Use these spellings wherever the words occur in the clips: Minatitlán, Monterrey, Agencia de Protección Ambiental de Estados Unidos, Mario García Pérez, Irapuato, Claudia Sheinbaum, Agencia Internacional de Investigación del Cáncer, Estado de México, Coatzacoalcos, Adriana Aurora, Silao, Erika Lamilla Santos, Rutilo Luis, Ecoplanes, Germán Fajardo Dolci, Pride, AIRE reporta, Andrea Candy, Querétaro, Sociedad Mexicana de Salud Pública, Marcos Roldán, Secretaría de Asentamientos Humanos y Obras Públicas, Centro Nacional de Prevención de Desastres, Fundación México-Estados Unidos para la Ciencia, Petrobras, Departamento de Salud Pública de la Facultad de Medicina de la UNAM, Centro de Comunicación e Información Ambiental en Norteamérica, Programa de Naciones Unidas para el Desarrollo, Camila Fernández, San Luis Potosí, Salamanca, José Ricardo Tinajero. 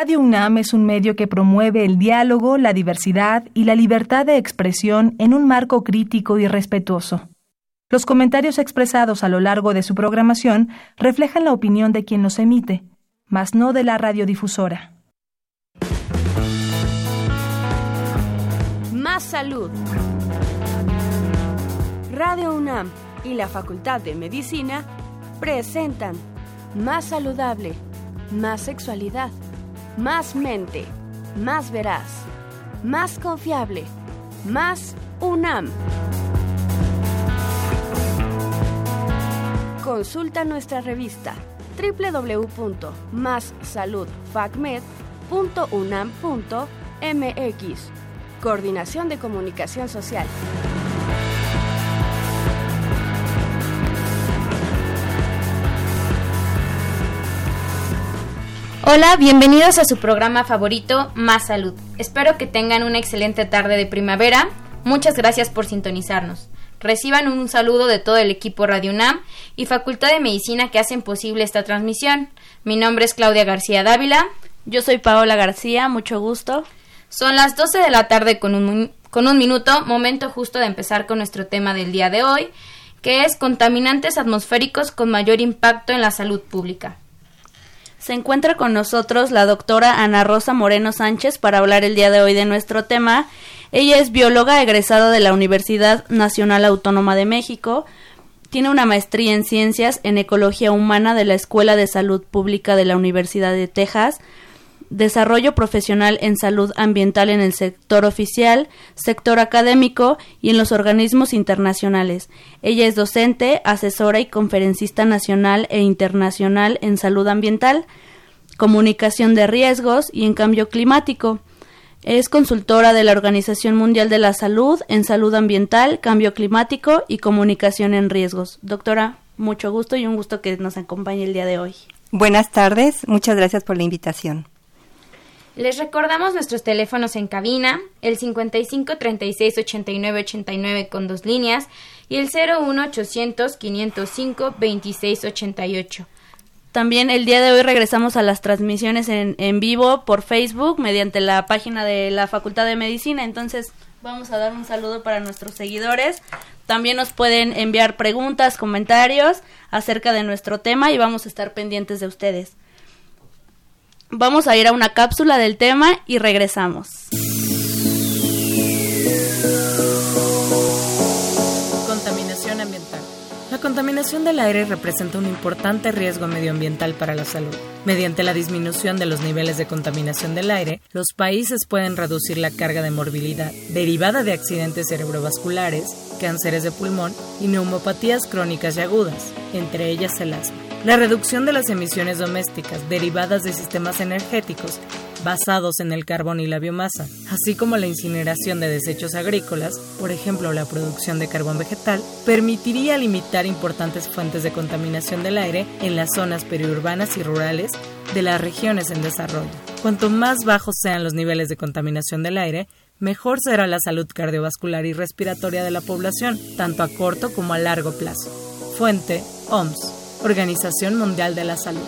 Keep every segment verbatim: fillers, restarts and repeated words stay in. Radio UNAM es un medio que promueve el diálogo, la diversidad y la libertad de expresión en un marco crítico y respetuoso. Los comentarios expresados a lo largo de su programación reflejan la opinión de quien los emite, mas no de la radiodifusora. Más salud. Radio UNAM y la Facultad de Medicina presentan Más saludable, más sexualidad, más mente, más veraz, más confiable, más UNAM. Consulta nuestra revista doble u doble u doble u punto más salud facmed punto unam punto m x. Coordinación de Comunicación Social. Hola, bienvenidos a su programa favorito, Más Salud. Espero que tengan una excelente tarde de primavera. Muchas gracias por sintonizarnos. Reciban un saludo de todo el equipo Radio UNAM y Facultad de Medicina que hacen posible esta transmisión. Mi nombre es Claudia García Dávila. Yo soy Paola García, mucho gusto. Son las doce de la tarde con un, con un minuto, momento justo de empezar con nuestro tema del día de hoy, que es contaminantes atmosféricos con mayor impacto en la salud pública. Se encuentra con nosotros la doctora Ana Rosa Moreno Sánchez para hablar el día de hoy de nuestro tema. Ella es bióloga egresada de la Universidad Nacional Autónoma de México. Tiene una maestría en Ciencias en Ecología Humana de la Escuela de Salud Pública de la Universidad de Texas, Desarrollo Profesional en Salud Ambiental en el sector oficial, sector académico y en los organismos internacionales. Ella es docente, asesora y conferencista nacional e internacional en salud ambiental, comunicación de riesgos y en cambio climático. Es consultora de la Organización Mundial de la Salud en salud ambiental, cambio climático y comunicación en riesgos. Doctora, mucho gusto y un gusto que nos acompañe el día de hoy. Buenas tardes, muchas gracias por la invitación. Les recordamos nuestros teléfonos en cabina, el cincuenta y cinco, treinta y seis, ochenta y nueve, ochenta y nueve con dos líneas y el cero uno, ochocientos, quinientos cinco, veintiséis ochenta y ocho. También el día de hoy regresamos a las transmisiones en, en vivo por Facebook mediante la página de la Facultad de Medicina, entonces vamos a dar un saludo para nuestros seguidores. También nos pueden enviar preguntas, comentarios acerca de nuestro tema y vamos a estar pendientes de ustedes. Vamos a ir a una cápsula del tema y regresamos. Contaminación ambiental. La contaminación del aire representa un importante riesgo medioambiental para la salud. Mediante la disminución de los niveles de contaminación del aire, los países pueden reducir la carga de morbilidad derivada de accidentes cerebrovasculares, cánceres de pulmón y neumopatías crónicas y agudas, entre ellas el asma. La reducción de las emisiones domésticas derivadas de sistemas energéticos basados en el carbón y la biomasa, así como la incineración de desechos agrícolas, por ejemplo la producción de carbón vegetal, permitiría limitar importantes fuentes de contaminación del aire en las zonas periurbanas y rurales de las regiones en desarrollo. Cuanto más bajos sean los niveles de contaminación del aire, mejor será la salud cardiovascular y respiratoria de la población, tanto a corto como a largo plazo. Fuente: O M S, Organización Mundial de la Salud.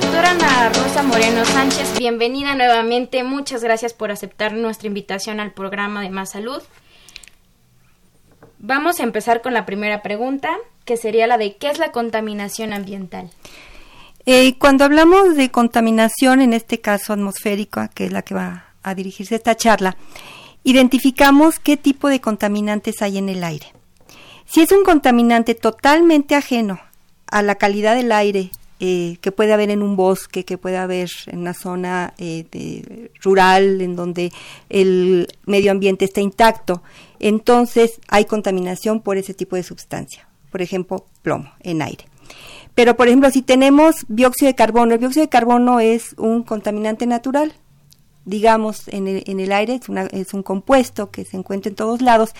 Doctora Ana Rosa Moreno Sánchez, bienvenida nuevamente. Muchas gracias por aceptar nuestra invitación al programa de Más Salud. Vamos a empezar con la primera pregunta, que sería la de ¿qué es la contaminación ambiental? Eh, cuando hablamos de contaminación, en este caso atmosférica, que es la que va a dirigirse esta charla, identificamos qué tipo de contaminantes hay en el aire. Si es un contaminante totalmente ajeno a la calidad del aire eh, que puede haber en un bosque, que puede haber en una zona eh, de, rural en donde el medio ambiente está intacto, entonces hay contaminación por ese tipo de sustancia, por ejemplo, plomo en aire. Pero, por ejemplo, si tenemos dióxido de carbono, el dióxido de carbono es un contaminante natural, digamos, en el, en el aire, es, una, es un compuesto que se encuentra en todos lados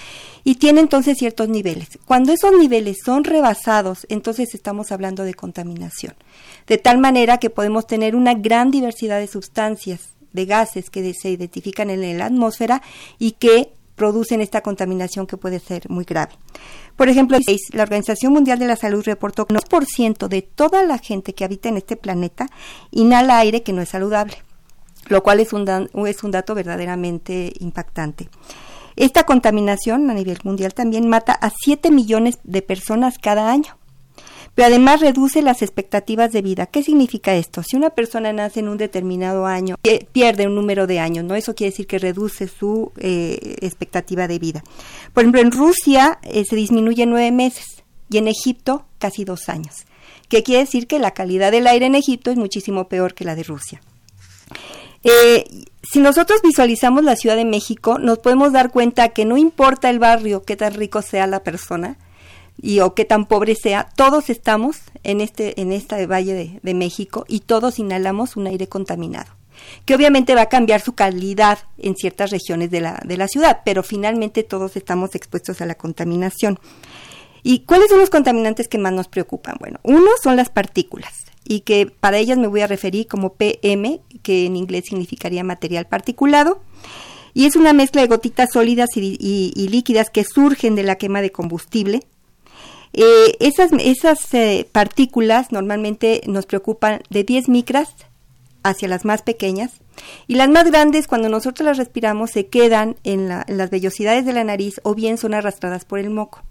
y tiene entonces ciertos niveles. Cuando esos niveles son rebasados, entonces estamos hablando de contaminación. De tal manera que podemos tener una gran diversidad de sustancias, de gases que de, se identifican en la atmósfera y que producen esta contaminación que puede ser muy grave. Por ejemplo, la Organización Mundial de la Salud reportó que el dos por ciento de toda la gente que habita en este planeta inhala aire que no es saludable, lo cual es un, dan, es un dato verdaderamente impactante. Esta contaminación a nivel mundial también mata a siete millones de personas cada año, pero además reduce las expectativas de vida. ¿Qué significa esto? Si una persona nace en un determinado año, pierde un número de años, ¿no? Eso quiere decir que reduce su eh, expectativa de vida. Por ejemplo, en Rusia eh, se disminuye nueve meses y en Egipto casi dos años. ¿Qué quiere decir? Que la calidad del aire en Egipto es muchísimo peor que la de Rusia. Eh, si nosotros visualizamos la Ciudad de México, nos podemos dar cuenta que no importa el barrio, qué tan rico sea la persona, y o qué tan pobre sea, todos estamos en este en esta Valle de, de México y todos inhalamos un aire contaminado, que obviamente va a cambiar su calidad en ciertas regiones de la de la ciudad, pero finalmente todos estamos expuestos a la contaminación. ¿Y cuáles son los contaminantes que más nos preocupan? Bueno, uno son las partículas, y que para ellas me voy a referir como P M, que en inglés significaría material particulado, y es una mezcla de gotitas sólidas y, y, y líquidas que surgen de la quema de combustible. Eh, esas esas eh, partículas normalmente nos preocupan de diez micras hacia las más pequeñas, y las más grandes, cuando nosotros las respiramos, se quedan en, la, en las vellosidades de la nariz o bien son arrastradas por el moco.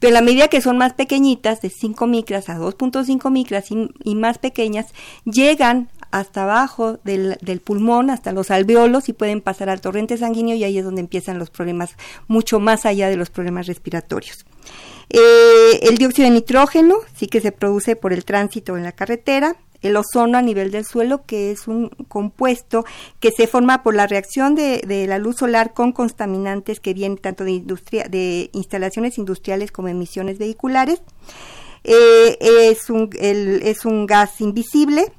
Pero en la medida que son más pequeñitas, de cinco micras a dos punto cinco micras y, y más pequeñas, llegan hasta abajo del, del pulmón, hasta los alveolos, y pueden pasar al torrente sanguíneo, y ahí es donde empiezan los problemas, mucho más allá de los problemas respiratorios. Eh, el dióxido de nitrógeno, sí que se produce por el tránsito en la carretera. El ozono a nivel del suelo, que es un compuesto que se forma por la reacción de, de la luz solar con contaminantes que vienen tanto de, industria, de instalaciones industriales como emisiones vehiculares. Eh, es, un, el, es un gas invisible.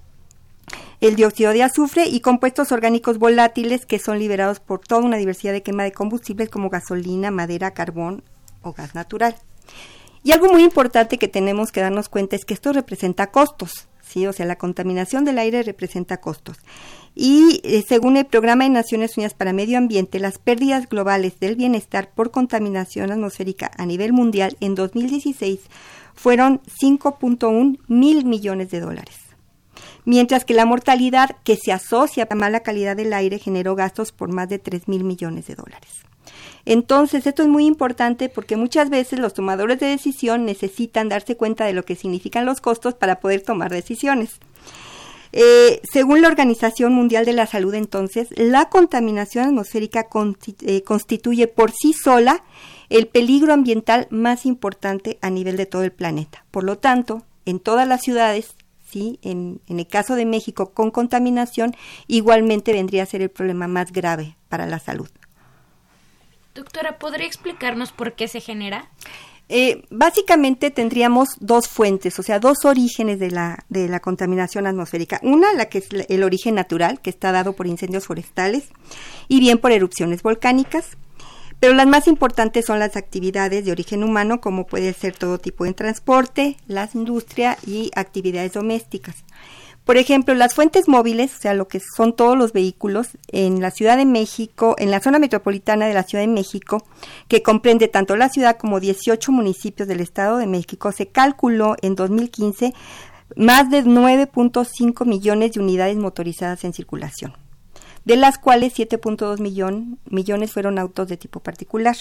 El dióxido de azufre y compuestos orgánicos volátiles que son liberados por toda una diversidad de quema de combustibles como gasolina, madera, carbón o gas natural. Y algo muy importante que tenemos que darnos cuenta es que esto representa costos, ¿sí? O sea, la contaminación del aire representa costos. Y eh, según el Programa de Naciones Unidas para el Medio Ambiente, las pérdidas globales del bienestar por contaminación atmosférica a nivel mundial en dos mil dieciséis fueron cinco punto uno mil millones de dólares. Mientras que la mortalidad que se asocia a la mala calidad del aire generó gastos por más de tres mil millones de dólares. Entonces, esto es muy importante porque muchas veces los tomadores de decisión necesitan darse cuenta de lo que significan los costos para poder tomar decisiones. Eh, según la Organización Mundial de la Salud, entonces, la contaminación atmosférica constitu- eh, constituye por sí sola el peligro ambiental más importante a nivel de todo el planeta. Por lo tanto, en todas las ciudades, sí, en, en el caso de México con contaminación, igualmente vendría a ser el problema más grave para la salud. Doctora, ¿podría explicarnos por qué se genera? Eh, básicamente tendríamos dos fuentes, o sea, dos orígenes de la de la contaminación atmosférica. Una, la que es el origen natural, que está dado por incendios forestales y bien por erupciones volcánicas. Pero las más importantes son las actividades de origen humano, como puede ser todo tipo de transporte, las industrias y actividades domésticas. Por ejemplo, las fuentes móviles, o sea, lo que son todos los vehículos en la Ciudad de México, en la zona metropolitana de la Ciudad de México, que comprende tanto la ciudad como dieciocho municipios del Estado de México, se calculó en dos mil quince más de nueve punto cinco millones de unidades motorizadas en circulación, de las cuales siete punto dos millones fueron autos de tipo particular.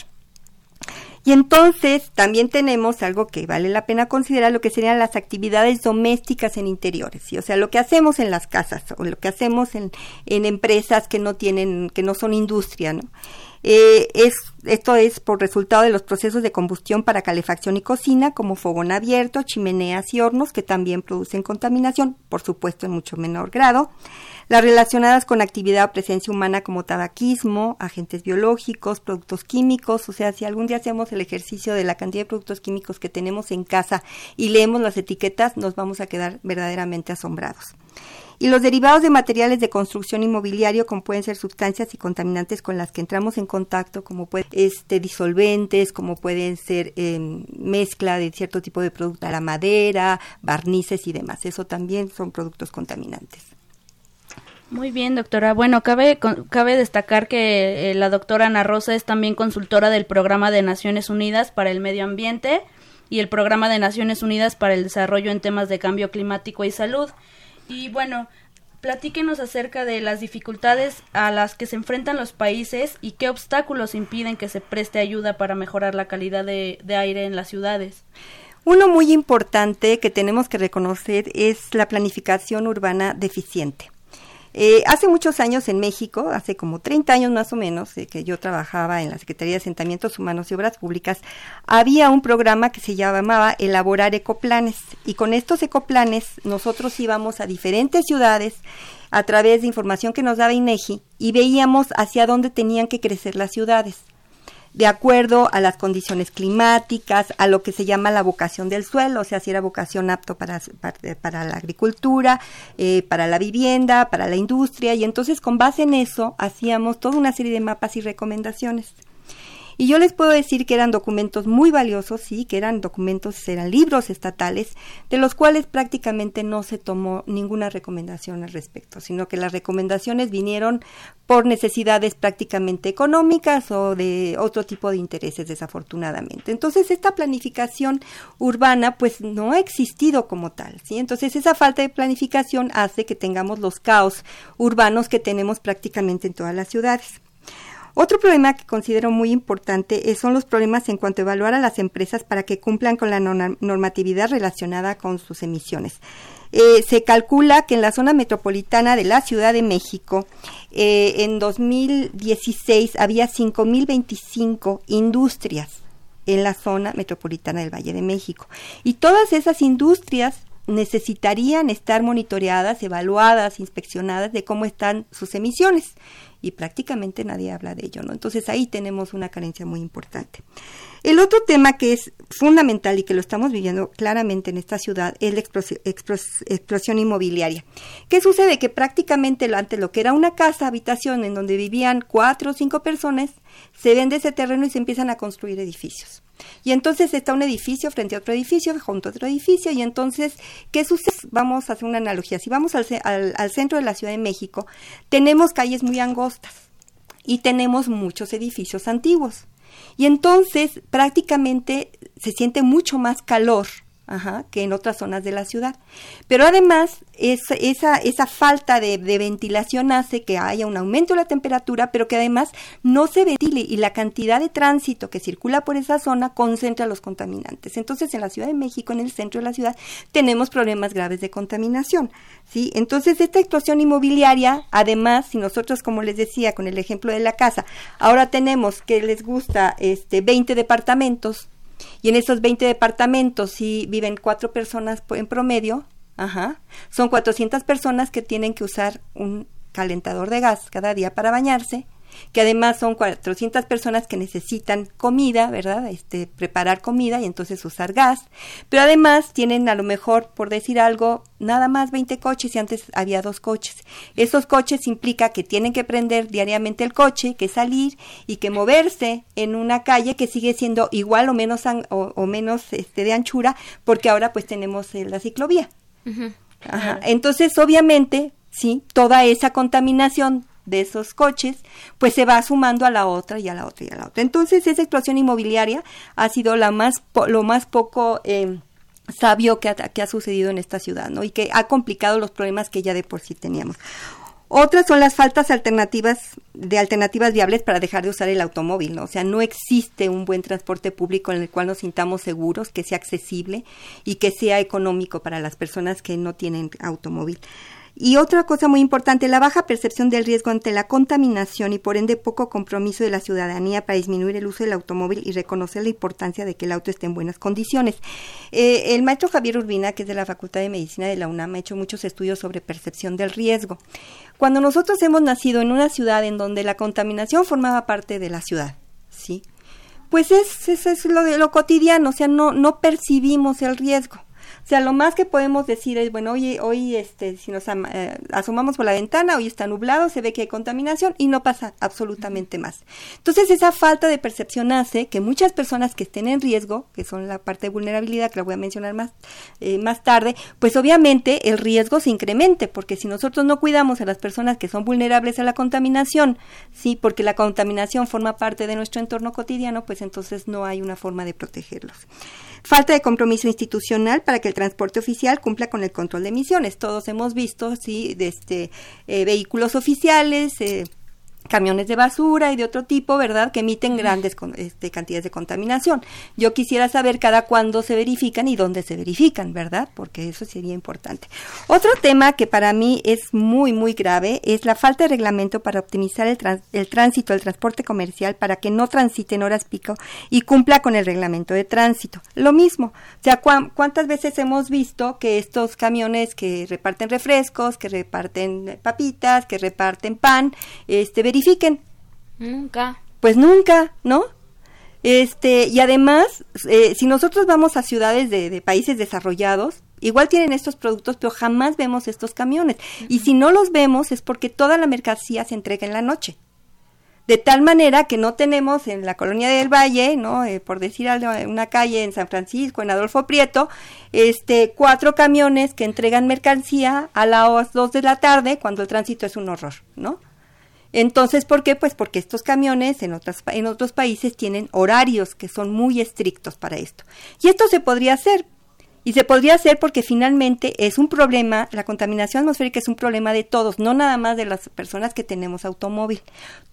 Y entonces también tenemos algo que vale la pena considerar, lo que serían las actividades domésticas en interiores, ¿sí? O sea, lo que hacemos en las casas o lo que hacemos en, en empresas que no tienen, que no son industria, ¿no? Eh, es, esto es por resultado de los procesos de combustión para calefacción y cocina, como fogón abierto, chimeneas y hornos, que también producen contaminación, por supuesto en mucho menor grado. Las relacionadas con actividad o presencia humana, como tabaquismo, agentes biológicos, productos químicos. O sea, si algún día hacemos el ejercicio de la cantidad de productos químicos que tenemos en casa y leemos las etiquetas, nos vamos a quedar verdaderamente asombrados. Y los derivados de materiales de construcción inmobiliario, como pueden ser sustancias y contaminantes con las que entramos en contacto, como pueden este, disolventes, como pueden ser eh, mezcla de cierto tipo de producto a la madera, barnices y demás. Eso también son productos contaminantes. Muy bien, doctora. Bueno, cabe, cabe destacar que eh, la doctora Ana Rosa es también consultora del Programa de Naciones Unidas para el Medio Ambiente y el Programa de Naciones Unidas para el Desarrollo en temas de cambio climático y salud. Y bueno, platíquenos acerca de las dificultades a las que se enfrentan los países y qué obstáculos impiden que se preste ayuda para mejorar la calidad de, de aire en las ciudades. Uno muy importante que tenemos que reconocer es la planificación urbana deficiente. Eh, hace muchos años en México, hace como treinta años más o menos, eh, que yo trabajaba en la Secretaría de Asentamientos Humanos y Obras Públicas, había un programa que se llamaba Elaborar Ecoplanes, y con estos ecoplanes nosotros íbamos a diferentes ciudades a través de información que nos daba INEGI y veíamos hacia dónde tenían que crecer las ciudades, de acuerdo a las condiciones climáticas, a lo que se llama la vocación del suelo, o sea, si era vocación apto para, para, para la agricultura, eh, para la vivienda, para la industria, y entonces con base en eso hacíamos toda una serie de mapas y recomendaciones. Y yo les puedo decir que eran documentos muy valiosos, sí, que eran documentos, eran libros estatales, de los cuales prácticamente no se tomó ninguna recomendación al respecto, sino que las recomendaciones vinieron por necesidades prácticamente económicas o de otro tipo de intereses, desafortunadamente. Entonces, esta planificación urbana, pues, no ha existido como tal, ¿sí? Entonces, esa falta de planificación hace que tengamos los caos urbanos que tenemos prácticamente en todas las ciudades. Otro problema que considero muy importante es, son los problemas en cuanto a evaluar a las empresas para que cumplan con la normatividad relacionada con sus emisiones. Eh, se calcula que en la zona metropolitana de la Ciudad de México, eh, en dos mil dieciséis había cinco mil veinticinco industrias en la zona metropolitana del Valle de México. Y todas esas industrias necesitarían estar monitoreadas, evaluadas, inspeccionadas de cómo están sus emisiones. Y prácticamente nadie habla de ello, ¿no? Entonces ahí tenemos una carencia muy importante. El otro tema que es fundamental y que lo estamos viviendo claramente en esta ciudad es la explos- explos- explosión inmobiliaria. ¿Qué sucede? Que prácticamente lo, antes lo que era una casa, habitación en donde vivían cuatro o cinco personas, se vende ese terreno y se empiezan a construir edificios. Y entonces está un edificio frente a otro edificio, junto a otro edificio, y entonces, ¿qué sucede? Vamos a hacer una analogía. Si vamos al, al, al centro de la Ciudad de México, tenemos calles muy angostas y tenemos muchos edificios antiguos. Y entonces, prácticamente, se siente mucho más calor ajá, que en otras zonas de la ciudad. Pero además, esa, esa, esa falta de, de ventilación hace que haya un aumento de la temperatura, pero que además no se ventile y la cantidad de tránsito que circula por esa zona concentra los contaminantes. Entonces, en la Ciudad de México, en el centro de la ciudad, tenemos problemas graves de contaminación, ¿sí? Entonces, esta explosión inmobiliaria, además, si nosotros, como les decía, con el ejemplo de la casa, ahora tenemos que les gusta este veinte departamentos, y en esos veinte departamentos, si viven cuatro personas en promedio, ajá, son cuatrocientas personas que tienen que usar un calentador de gas cada día para bañarse, que además son cuatrocientas personas que necesitan comida, ¿verdad? Este, preparar comida y entonces usar gas, pero además tienen a lo mejor, por decir algo, nada más veinte coches y antes había dos coches. Esos coches implica que tienen que prender diariamente el coche, que salir y que moverse en una calle que sigue siendo igual o menos an- o, o menos este de anchura, porque ahora pues tenemos eh, la ciclovía. Uh-huh. Ajá. Entonces, obviamente, sí, toda esa contaminación de esos coches, pues se va sumando a la otra y a la otra y a la otra. Entonces, esa explosión inmobiliaria ha sido la más po- lo más poco eh, sabio que ha, que ha sucedido en esta ciudad, ¿no? Y que ha complicado los problemas que ya de por sí teníamos. Otras son las faltas alternativas de alternativas viables para dejar de usar el automóvil, ¿no? O sea, no existe un buen transporte público en el cual nos sintamos seguros, que sea accesible y que sea económico para las personas que no tienen automóvil. Y otra cosa muy importante, la baja percepción del riesgo ante la contaminación y por ende poco compromiso de la ciudadanía para disminuir el uso del automóvil y reconocer la importancia de que el auto esté en buenas condiciones. Eh, el maestro Javier Urbina, que es de la Facultad de Medicina de la UNAM, ha hecho muchos estudios sobre percepción del riesgo. Cuando nosotros hemos nacido en una ciudad en donde la contaminación formaba parte de la ciudad, ¿sí? Pues es, es, es lo, de, lo cotidiano, o sea, no, no percibimos el riesgo. O sea, lo más que podemos decir es, bueno, oye, hoy este, si nos ama, eh, asomamos por la ventana, hoy está nublado, se ve que hay contaminación y no pasa absolutamente más. Entonces, esa falta de percepción hace que muchas personas que estén en riesgo, que son la parte de vulnerabilidad que la voy a mencionar más, eh, más tarde, pues obviamente el riesgo se incremente, porque si nosotros no cuidamos a las personas que son vulnerables a la contaminación, sí, porque la contaminación forma parte de nuestro entorno cotidiano, pues entonces no hay una forma de protegerlos. Falta de compromiso institucional para que el transporte oficial cumpla con el control de emisiones. Todos hemos visto, sí, de este, eh, vehículos oficiales, eh, camiones de basura y de otro tipo, ¿verdad?, que emiten grandes con, este, cantidades de contaminación. Yo quisiera saber cada cuándo se verifican y dónde se verifican, ¿verdad?, porque eso sería importante. Otro tema que para mí es muy, muy grave es la falta de reglamento para optimizar el, trans, el tránsito, el transporte comercial, para que no transite en horas pico y cumpla con el reglamento de tránsito. Lo mismo, o sea, cuan, ¿cuántas veces hemos visto que estos camiones que reparten refrescos, que reparten papitas, que reparten pan, este, verifiquen? Nunca. Pues nunca, ¿no? Este, y además, eh, si nosotros vamos a ciudades de, de países desarrollados, igual tienen estos productos, pero jamás vemos estos camiones. Uh-huh. Y si no los vemos es porque toda la mercancía se entrega en la noche. De tal manera que no tenemos en la Colonia del Valle, ¿no?, eh, por decir algo, una calle en San Francisco, en Adolfo Prieto, este, cuatro camiones que entregan mercancía a las dos de la tarde cuando el tránsito es un horror, ¿no? Entonces, ¿por qué? Pues porque estos camiones en otras en otros países tienen horarios que son muy estrictos para esto. Y esto se podría hacer. Y se podría hacer porque finalmente es un problema, la contaminación atmosférica es un problema de todos, no nada más de las personas que tenemos automóvil.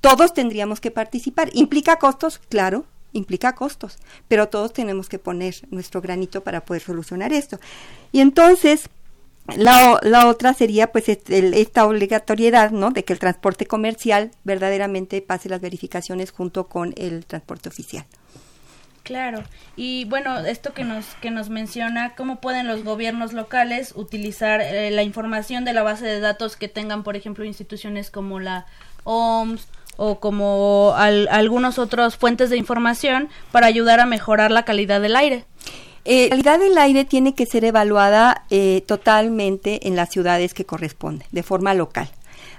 Todos tendríamos que participar. ¿Implica costos? Claro, implica costos. Pero todos tenemos que poner nuestro granito para poder solucionar esto. Y entonces... La, la otra sería pues este, esta obligatoriedad, ¿no?, de que el transporte comercial verdaderamente pase las verificaciones junto con el transporte oficial. Claro, y bueno, esto que nos que nos menciona, ¿cómo pueden los gobiernos locales utilizar eh, la información de la base de datos que tengan, por ejemplo, instituciones como la O M S o como al, algunos otros fuentes de información para ayudar a mejorar la calidad del aire? Eh, la calidad del aire tiene que ser evaluada eh, totalmente en las ciudades que corresponde, de forma local.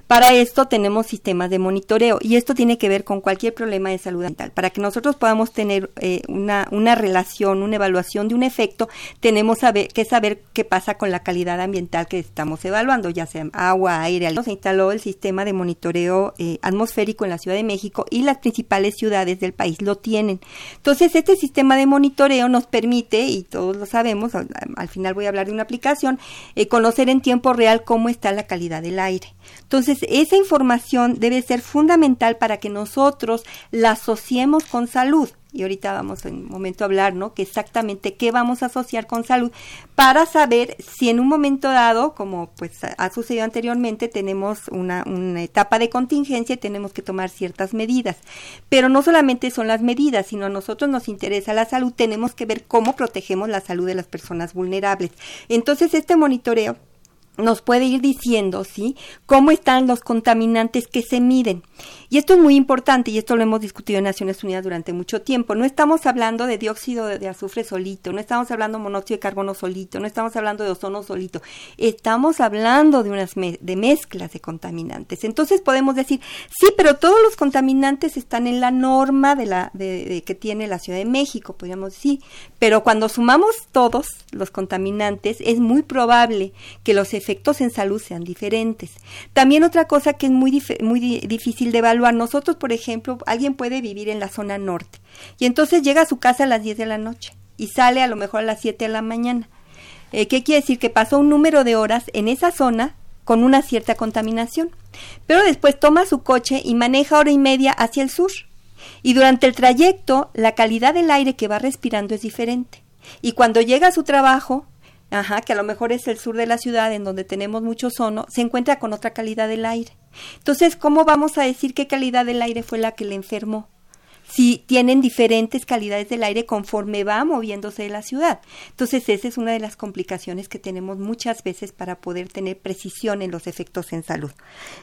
Para esto tenemos sistemas de monitoreo y esto tiene que ver con cualquier problema de salud ambiental. Para que nosotros podamos tener eh, una, una relación, una evaluación de un efecto, tenemos saber, que saber qué pasa con la calidad ambiental que estamos evaluando, ya sea agua, aire. Se instaló el sistema de monitoreo eh, atmosférico en la Ciudad de México y las principales ciudades del país lo tienen. Entonces, este sistema de monitoreo nos permite, y todos lo sabemos, al, al final voy a hablar de una aplicación, eh, conocer en tiempo real cómo está la calidad del aire. Entonces, esa información debe ser fundamental para que nosotros la asociemos con salud. Y ahorita vamos en un momento a hablar, ¿no?, que exactamente qué vamos a asociar con salud para saber si en un momento dado, como pues ha sucedido anteriormente, tenemos una, una etapa de contingencia y tenemos que tomar ciertas medidas. Pero no solamente son las medidas, sino a nosotros nos interesa la salud, tenemos que ver cómo protegemos la salud de las personas vulnerables. Entonces, este monitoreo nos puede ir diciendo, ¿sí?, cómo están los contaminantes que se miden. Y esto es muy importante, y esto lo hemos discutido en Naciones Unidas durante mucho tiempo. No estamos hablando de dióxido de azufre solito, no estamos hablando de monóxido de carbono solito, no estamos hablando de ozono solito. Estamos hablando de unas me- de mezclas de contaminantes. Entonces podemos decir, sí, pero todos los contaminantes están en la norma de la de, de, que tiene la Ciudad de México, podríamos decir. Pero cuando sumamos todos los contaminantes, es muy probable que los efectos efectos en salud sean diferentes. También otra cosa que es muy dif- muy di- difícil de evaluar, nosotros, por ejemplo, alguien puede vivir en la zona norte y entonces llega a su casa a las diez de la noche y sale a lo mejor a las siete de la mañana. Eh, ¿Qué quiere decir? Que pasó un número de horas en esa zona con una cierta contaminación, pero después toma su coche y maneja hora y media hacia el sur y durante el trayecto la calidad del aire que va respirando es diferente y cuando llega a su trabajo, Ajá, que a lo mejor es el sur de la ciudad en donde tenemos mucho ozono, se encuentra con otra calidad del aire. Entonces, ¿cómo vamos a decir qué calidad del aire fue la que le enfermó? Si tienen diferentes calidades del aire conforme va moviéndose de la ciudad. Entonces, esa es una de las complicaciones que tenemos muchas veces para poder tener precisión en los efectos en salud.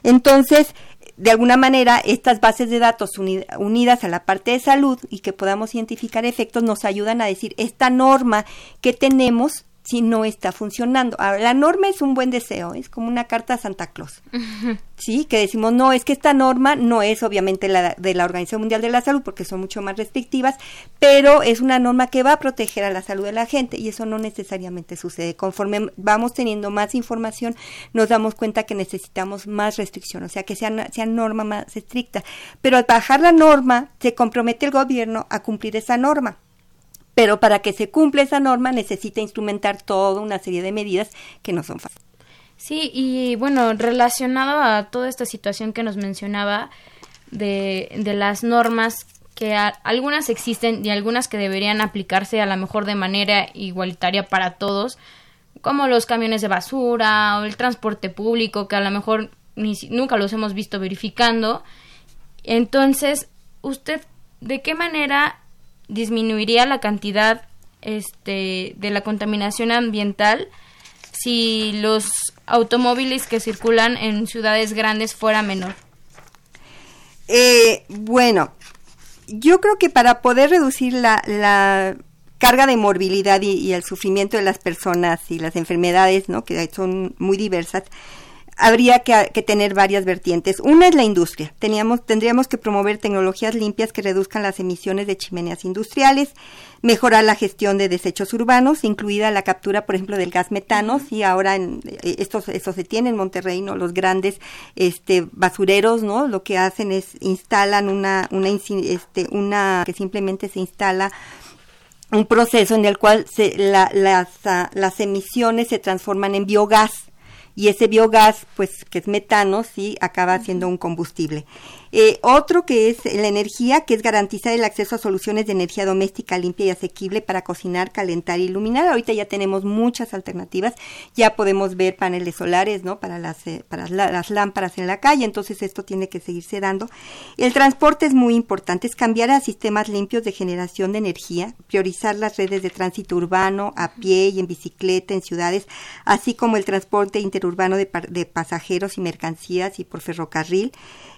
Entonces, de alguna manera, estas bases de datos uni- unidas a la parte de salud y que podamos identificar efectos nos ayudan a decir esta norma que tenemos si no está funcionando. Ahora, la norma es un buen deseo, es como una carta a Santa Claus, uh-huh. ¿sí? Que decimos, no, es que esta norma no es obviamente la de la Organización Mundial de la Salud, porque son mucho más restrictivas, pero es una norma que va a proteger a la salud de la gente, y eso no necesariamente sucede. Conforme vamos teniendo más información, nos damos cuenta que necesitamos más restricción, o sea, que sea, sea norma más estricta. Pero al bajar la norma, se compromete el gobierno a cumplir esa norma. Pero para que se cumpla esa norma necesita instrumentar toda una serie de medidas que no son fáciles. Sí, y bueno, relacionado a toda esta situación que nos mencionaba de, de las normas, que a, algunas existen y algunas que deberían aplicarse a lo mejor de manera igualitaria para todos, como los camiones de basura o el transporte público, que a lo mejor ni, nunca los hemos visto verificando. Entonces, ¿usted de qué manera disminuiría la cantidad este de la contaminación ambiental si los automóviles que circulan en ciudades grandes fuera menor? Eh, bueno, yo creo que para poder reducir la, la carga de morbilidad y, y el sufrimiento de las personas y las enfermedades, ¿no?, que son muy diversas, habría que, que tener varias vertientes. Una es la industria. Teníamos, tendríamos que promover tecnologías limpias que reduzcan las emisiones de chimeneas industriales, mejorar la gestión de desechos urbanos, incluida la captura, por ejemplo, del gas metano. Sí, ahora en, estos, estos se tiene en Monterrey, ¿no? Los grandes este, basureros, ¿no? Lo que hacen es instalan una, una, este, una que simplemente se instala un proceso en el cual se, la, las, las emisiones se transforman en biogás. Y ese biogás, pues, que es metano, sí, acaba siendo un combustible. Eh, otro que es la energía, que es garantizar el acceso a soluciones de energía doméstica limpia y asequible para cocinar, calentar e iluminar. Ahorita ya tenemos muchas alternativas. Ya podemos ver paneles solares, ¿no?, para las, eh, para la, las lámparas en la calle. Entonces, esto tiene que seguirse dando. El transporte es muy importante. Es cambiar a sistemas limpios de generación de energía, priorizar las redes de tránsito urbano, a pie y en bicicleta, en ciudades, así como el transporte interurbano urbano de, de pasajeros y mercancías y por ferrocarril.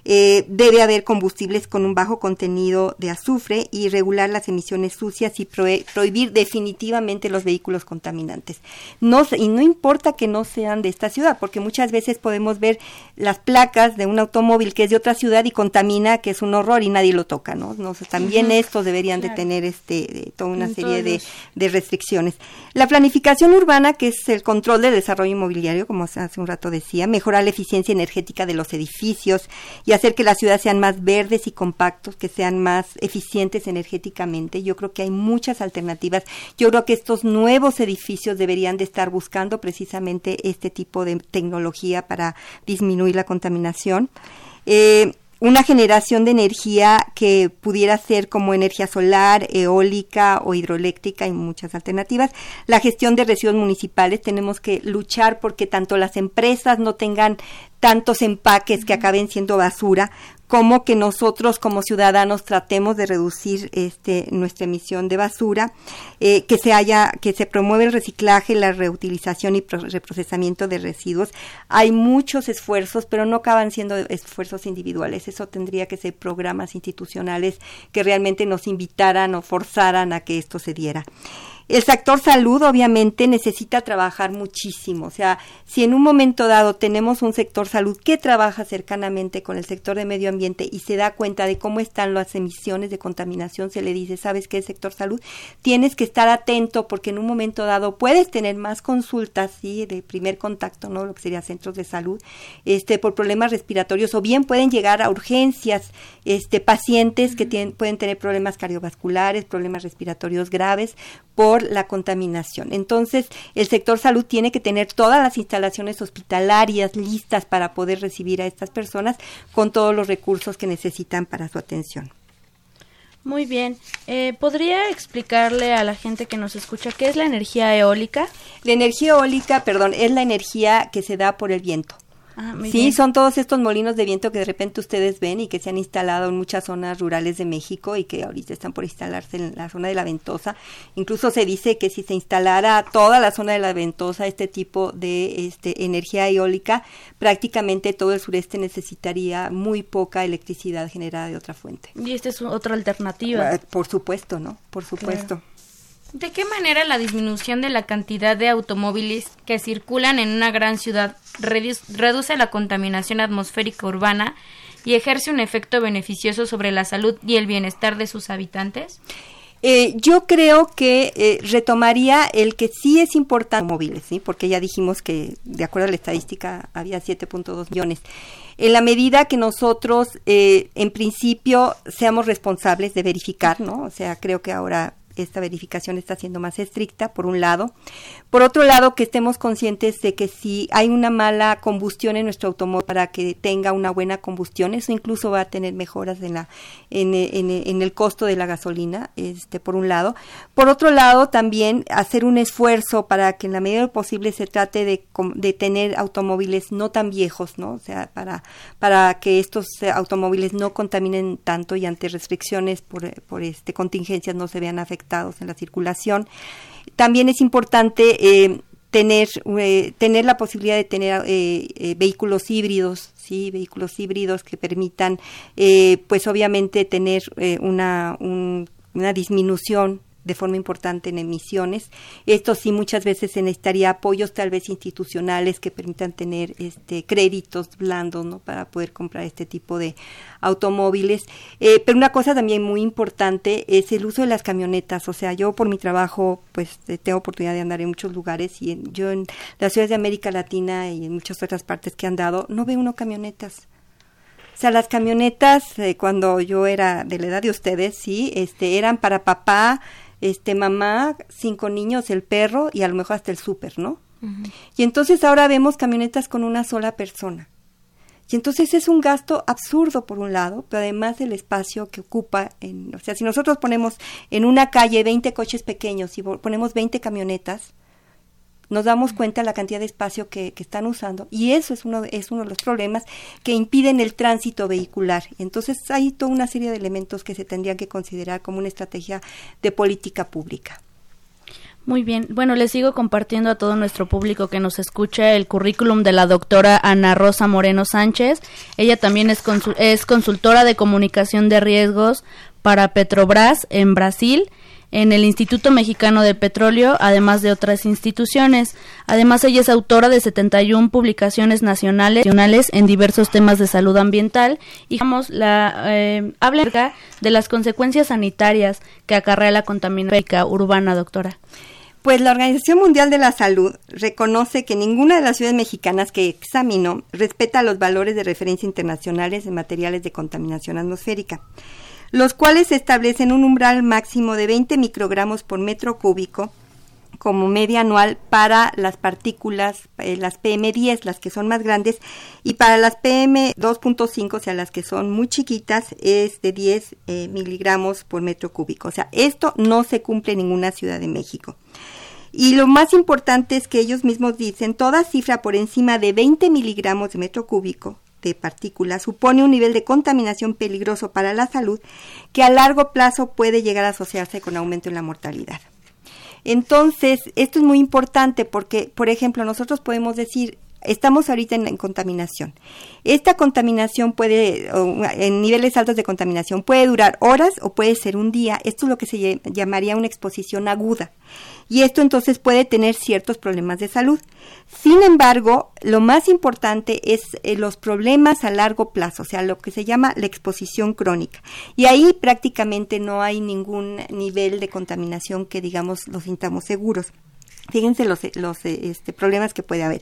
Eh, debe haber combustibles con un bajo contenido de azufre y regular las emisiones sucias y prohe- prohibir definitivamente los vehículos contaminantes. No, y no importa que no sean de esta ciudad, porque muchas veces podemos ver las placas de un automóvil que es de otra ciudad y contamina, que es un horror y nadie lo toca, ¿no? no también uh-huh. estos deberían claro. de tener este de, toda una en serie de, de restricciones. La planificación urbana, que es el control del desarrollo inmobiliario, como hace un rato decía, mejorar la eficiencia energética de los edificios y hacer que las ciudades sean más verdes y compactos, que sean más eficientes energéticamente. Yo creo que hay muchas alternativas. Yo creo que estos nuevos edificios deberían de estar buscando precisamente este tipo de tecnología para disminuir la contaminación. Eh, una generación de energía que pudiera ser como energía solar, eólica o hidroeléctrica, hay muchas alternativas. La gestión de residuos municipales, tenemos que luchar porque tanto las empresas no tengan tantos empaques que acaben siendo basura, como que nosotros como ciudadanos tratemos de reducir este nuestra emisión de basura, eh, que se haya, que se promueva el reciclaje, la reutilización y pro- reprocesamiento de residuos. Hay muchos esfuerzos, pero no acaban siendo esfuerzos individuales. Eso tendría que ser programas institucionales que realmente nos invitaran o forzaran a que esto se diera. El sector salud obviamente necesita trabajar muchísimo, o sea, si en un momento dado tenemos un sector salud que trabaja cercanamente con el sector de medio ambiente y se da cuenta de cómo están las emisiones de contaminación, se le dice, ¿sabes qué, sector salud? Tienes que estar atento porque en un momento dado puedes tener más consultas, sí, de primer contacto, ¿no?, lo que sería centros de salud, este, por problemas respiratorios, o bien pueden llegar a urgencias, este, pacientes uh-huh. que tienen, pueden tener problemas cardiovasculares, problemas respiratorios graves, por la contaminación. Entonces, el sector salud tiene que tener todas las instalaciones hospitalarias listas para poder recibir a estas personas con todos los recursos que necesitan para su atención. Muy bien. Eh, ¿Podría explicarle a la gente que nos escucha qué es la energía eólica? La energía eólica, perdón, es la energía que se da por el viento. Ah, sí, bien. Son todos estos molinos de viento que de repente ustedes ven y que se han instalado en muchas zonas rurales de México y que ahorita están por instalarse en la zona de La Ventosa. Incluso se dice que si se instalara toda la zona de La Ventosa este tipo de este, energía eólica, prácticamente todo el sureste necesitaría muy poca electricidad generada de otra fuente. Y esta es otra alternativa. Por supuesto, ¿no? Por supuesto. Claro. ¿De qué manera la disminución de la cantidad de automóviles que circulan en una gran ciudad reduce la contaminación atmosférica urbana y ejerce un efecto beneficioso sobre la salud y el bienestar de sus habitantes? Eh, yo creo que eh, retomaría el que sí es importante automóviles, ¿sí? Porque ya dijimos que de acuerdo a la estadística había siete punto dos millones. En la medida que nosotros eh, en principio seamos responsables de verificar, ¿no? O sea, creo que ahora esta verificación está siendo más estricta, por un lado. Por otro lado, que estemos conscientes de que si hay una mala combustión en nuestro automóvil, para que tenga una buena combustión, eso incluso va a tener mejoras en la en, en, en el costo de la gasolina, este por un lado. Por otro lado, también hacer un esfuerzo para que en la medida posible se trate de, de tener automóviles no tan viejos, ¿no? O sea, para, para que estos automóviles no contaminen tanto y ante restricciones por, por este contingencias no se vean afectados en la circulación. También es importante eh, tener eh, tener la posibilidad de tener eh, eh, vehículos híbridos, sí, vehículos híbridos que permitan, eh, pues obviamente tener eh, una un, una disminución de forma importante en emisiones. Esto sí, muchas veces se necesitaría apoyos tal vez institucionales que permitan tener este créditos blandos, ¿no? Para poder comprar este tipo de automóviles. Eh, pero una cosa también muy importante es el uso de las camionetas. O sea, yo por mi trabajo, pues tengo oportunidad de andar en muchos lugares, y en, yo en las ciudades de América Latina y en muchas otras partes que he andado, no veo uno camionetas. O sea, las camionetas, eh, cuando yo era de la edad de ustedes, sí, este eran para papá, este mamá, cinco niños, el perro y a lo mejor hasta el súper, ¿no? Uh-huh. Y entonces ahora vemos camionetas con una sola persona. Y entonces es un gasto absurdo por un lado, pero además del espacio que ocupa, en, o sea, si nosotros ponemos en una calle veinte coches pequeños y ponemos veinte camionetas, nos damos cuenta la cantidad de espacio que, que están usando, y eso es uno, es uno de los problemas que impiden el tránsito vehicular. Entonces hay toda una serie de elementos que se tendrían que considerar como una estrategia de política pública. Muy bien, bueno, les sigo compartiendo a todo nuestro público que nos escucha el currículum de la doctora Ana Rosa Moreno Sánchez. Ella también es, consul- es consultora de comunicación de riesgos para Petrobras en Brasil, en el Instituto Mexicano de Petróleo, además de otras instituciones. Además, ella es autora de setenta y una publicaciones nacionales en diversos temas de salud ambiental, y digamos, la, eh, habla acerca de las consecuencias sanitarias que acarrea la contaminación urbana, doctora. Pues la Organización Mundial de la Salud reconoce que ninguna de las ciudades mexicanas que examinó respeta los valores de referencia internacionales en materiales de contaminación atmosférica, los cuales establecen un umbral máximo de veinte microgramos por metro cúbico como media anual para las partículas, eh, las P M diez, las que son más grandes, y para las P M dos punto cinco, o sea, las que son muy chiquitas, es de diez eh, miligramos por metro cúbico. O sea, esto no se cumple en ninguna ciudad de México. Y lo más importante es que ellos mismos dicen, toda cifra por encima de veinte miligramos de metro cúbico de partículas supone un nivel de contaminación peligroso para la salud que a largo plazo puede llegar a asociarse con aumento en la mortalidad. Entonces, esto es muy importante porque, por ejemplo, nosotros podemos decir, estamos ahorita en, en contaminación. Esta contaminación puede, o, en niveles altos de contaminación, puede durar horas o puede ser un día. Esto es lo que se llamaría una exposición aguda. Y esto entonces puede tener ciertos problemas de salud. Sin embargo, lo más importante es eh, los problemas a largo plazo, o sea, lo que se llama la exposición crónica. Y ahí prácticamente no hay ningún nivel de contaminación que, digamos, lo sintamos seguros. Fíjense los, los este, problemas que puede haber.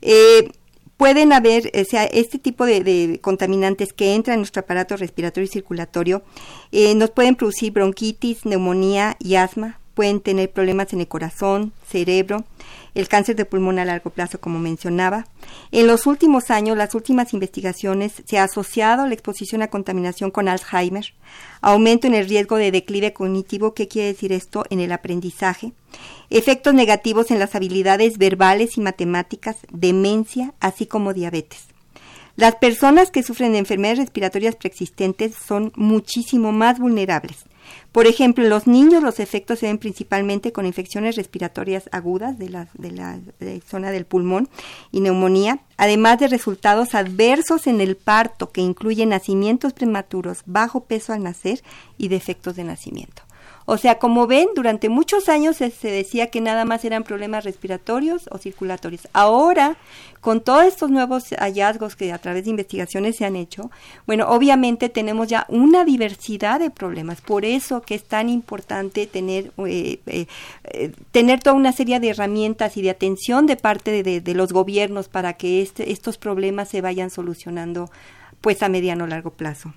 Eh, pueden haber, o sea, este tipo de, de contaminantes que entran en nuestro aparato respiratorio y circulatorio, eh, nos pueden producir bronquitis, neumonía y asma. Pueden tener problemas en el corazón, cerebro, el cáncer de pulmón a largo plazo, como mencionaba. En los últimos años, las últimas investigaciones, se ha asociado la exposición a contaminación con Alzheimer, aumento en el riesgo de declive cognitivo, ¿qué quiere decir esto? En el aprendizaje, efectos negativos en las habilidades verbales y matemáticas, demencia, así como diabetes. Las personas que sufren de enfermedades respiratorias preexistentes son muchísimo más vulnerables. Por ejemplo, en los niños los efectos se ven principalmente con infecciones respiratorias agudas de la, de la, de la zona del pulmón y neumonía, además de resultados adversos en el parto que incluyen nacimientos prematuros, bajo peso al nacer y defectos de nacimiento. O sea, como ven, durante muchos años se, se decía que nada más eran problemas respiratorios o circulatorios. Ahora, con todos estos nuevos hallazgos que a través de investigaciones se han hecho, bueno, obviamente tenemos ya una diversidad de problemas. Por eso que es tan importante tener eh, eh, eh, tener toda una serie de herramientas y de atención de parte de, de, de los gobiernos para que este, estos problemas se vayan solucionando, pues, a mediano o largo plazo.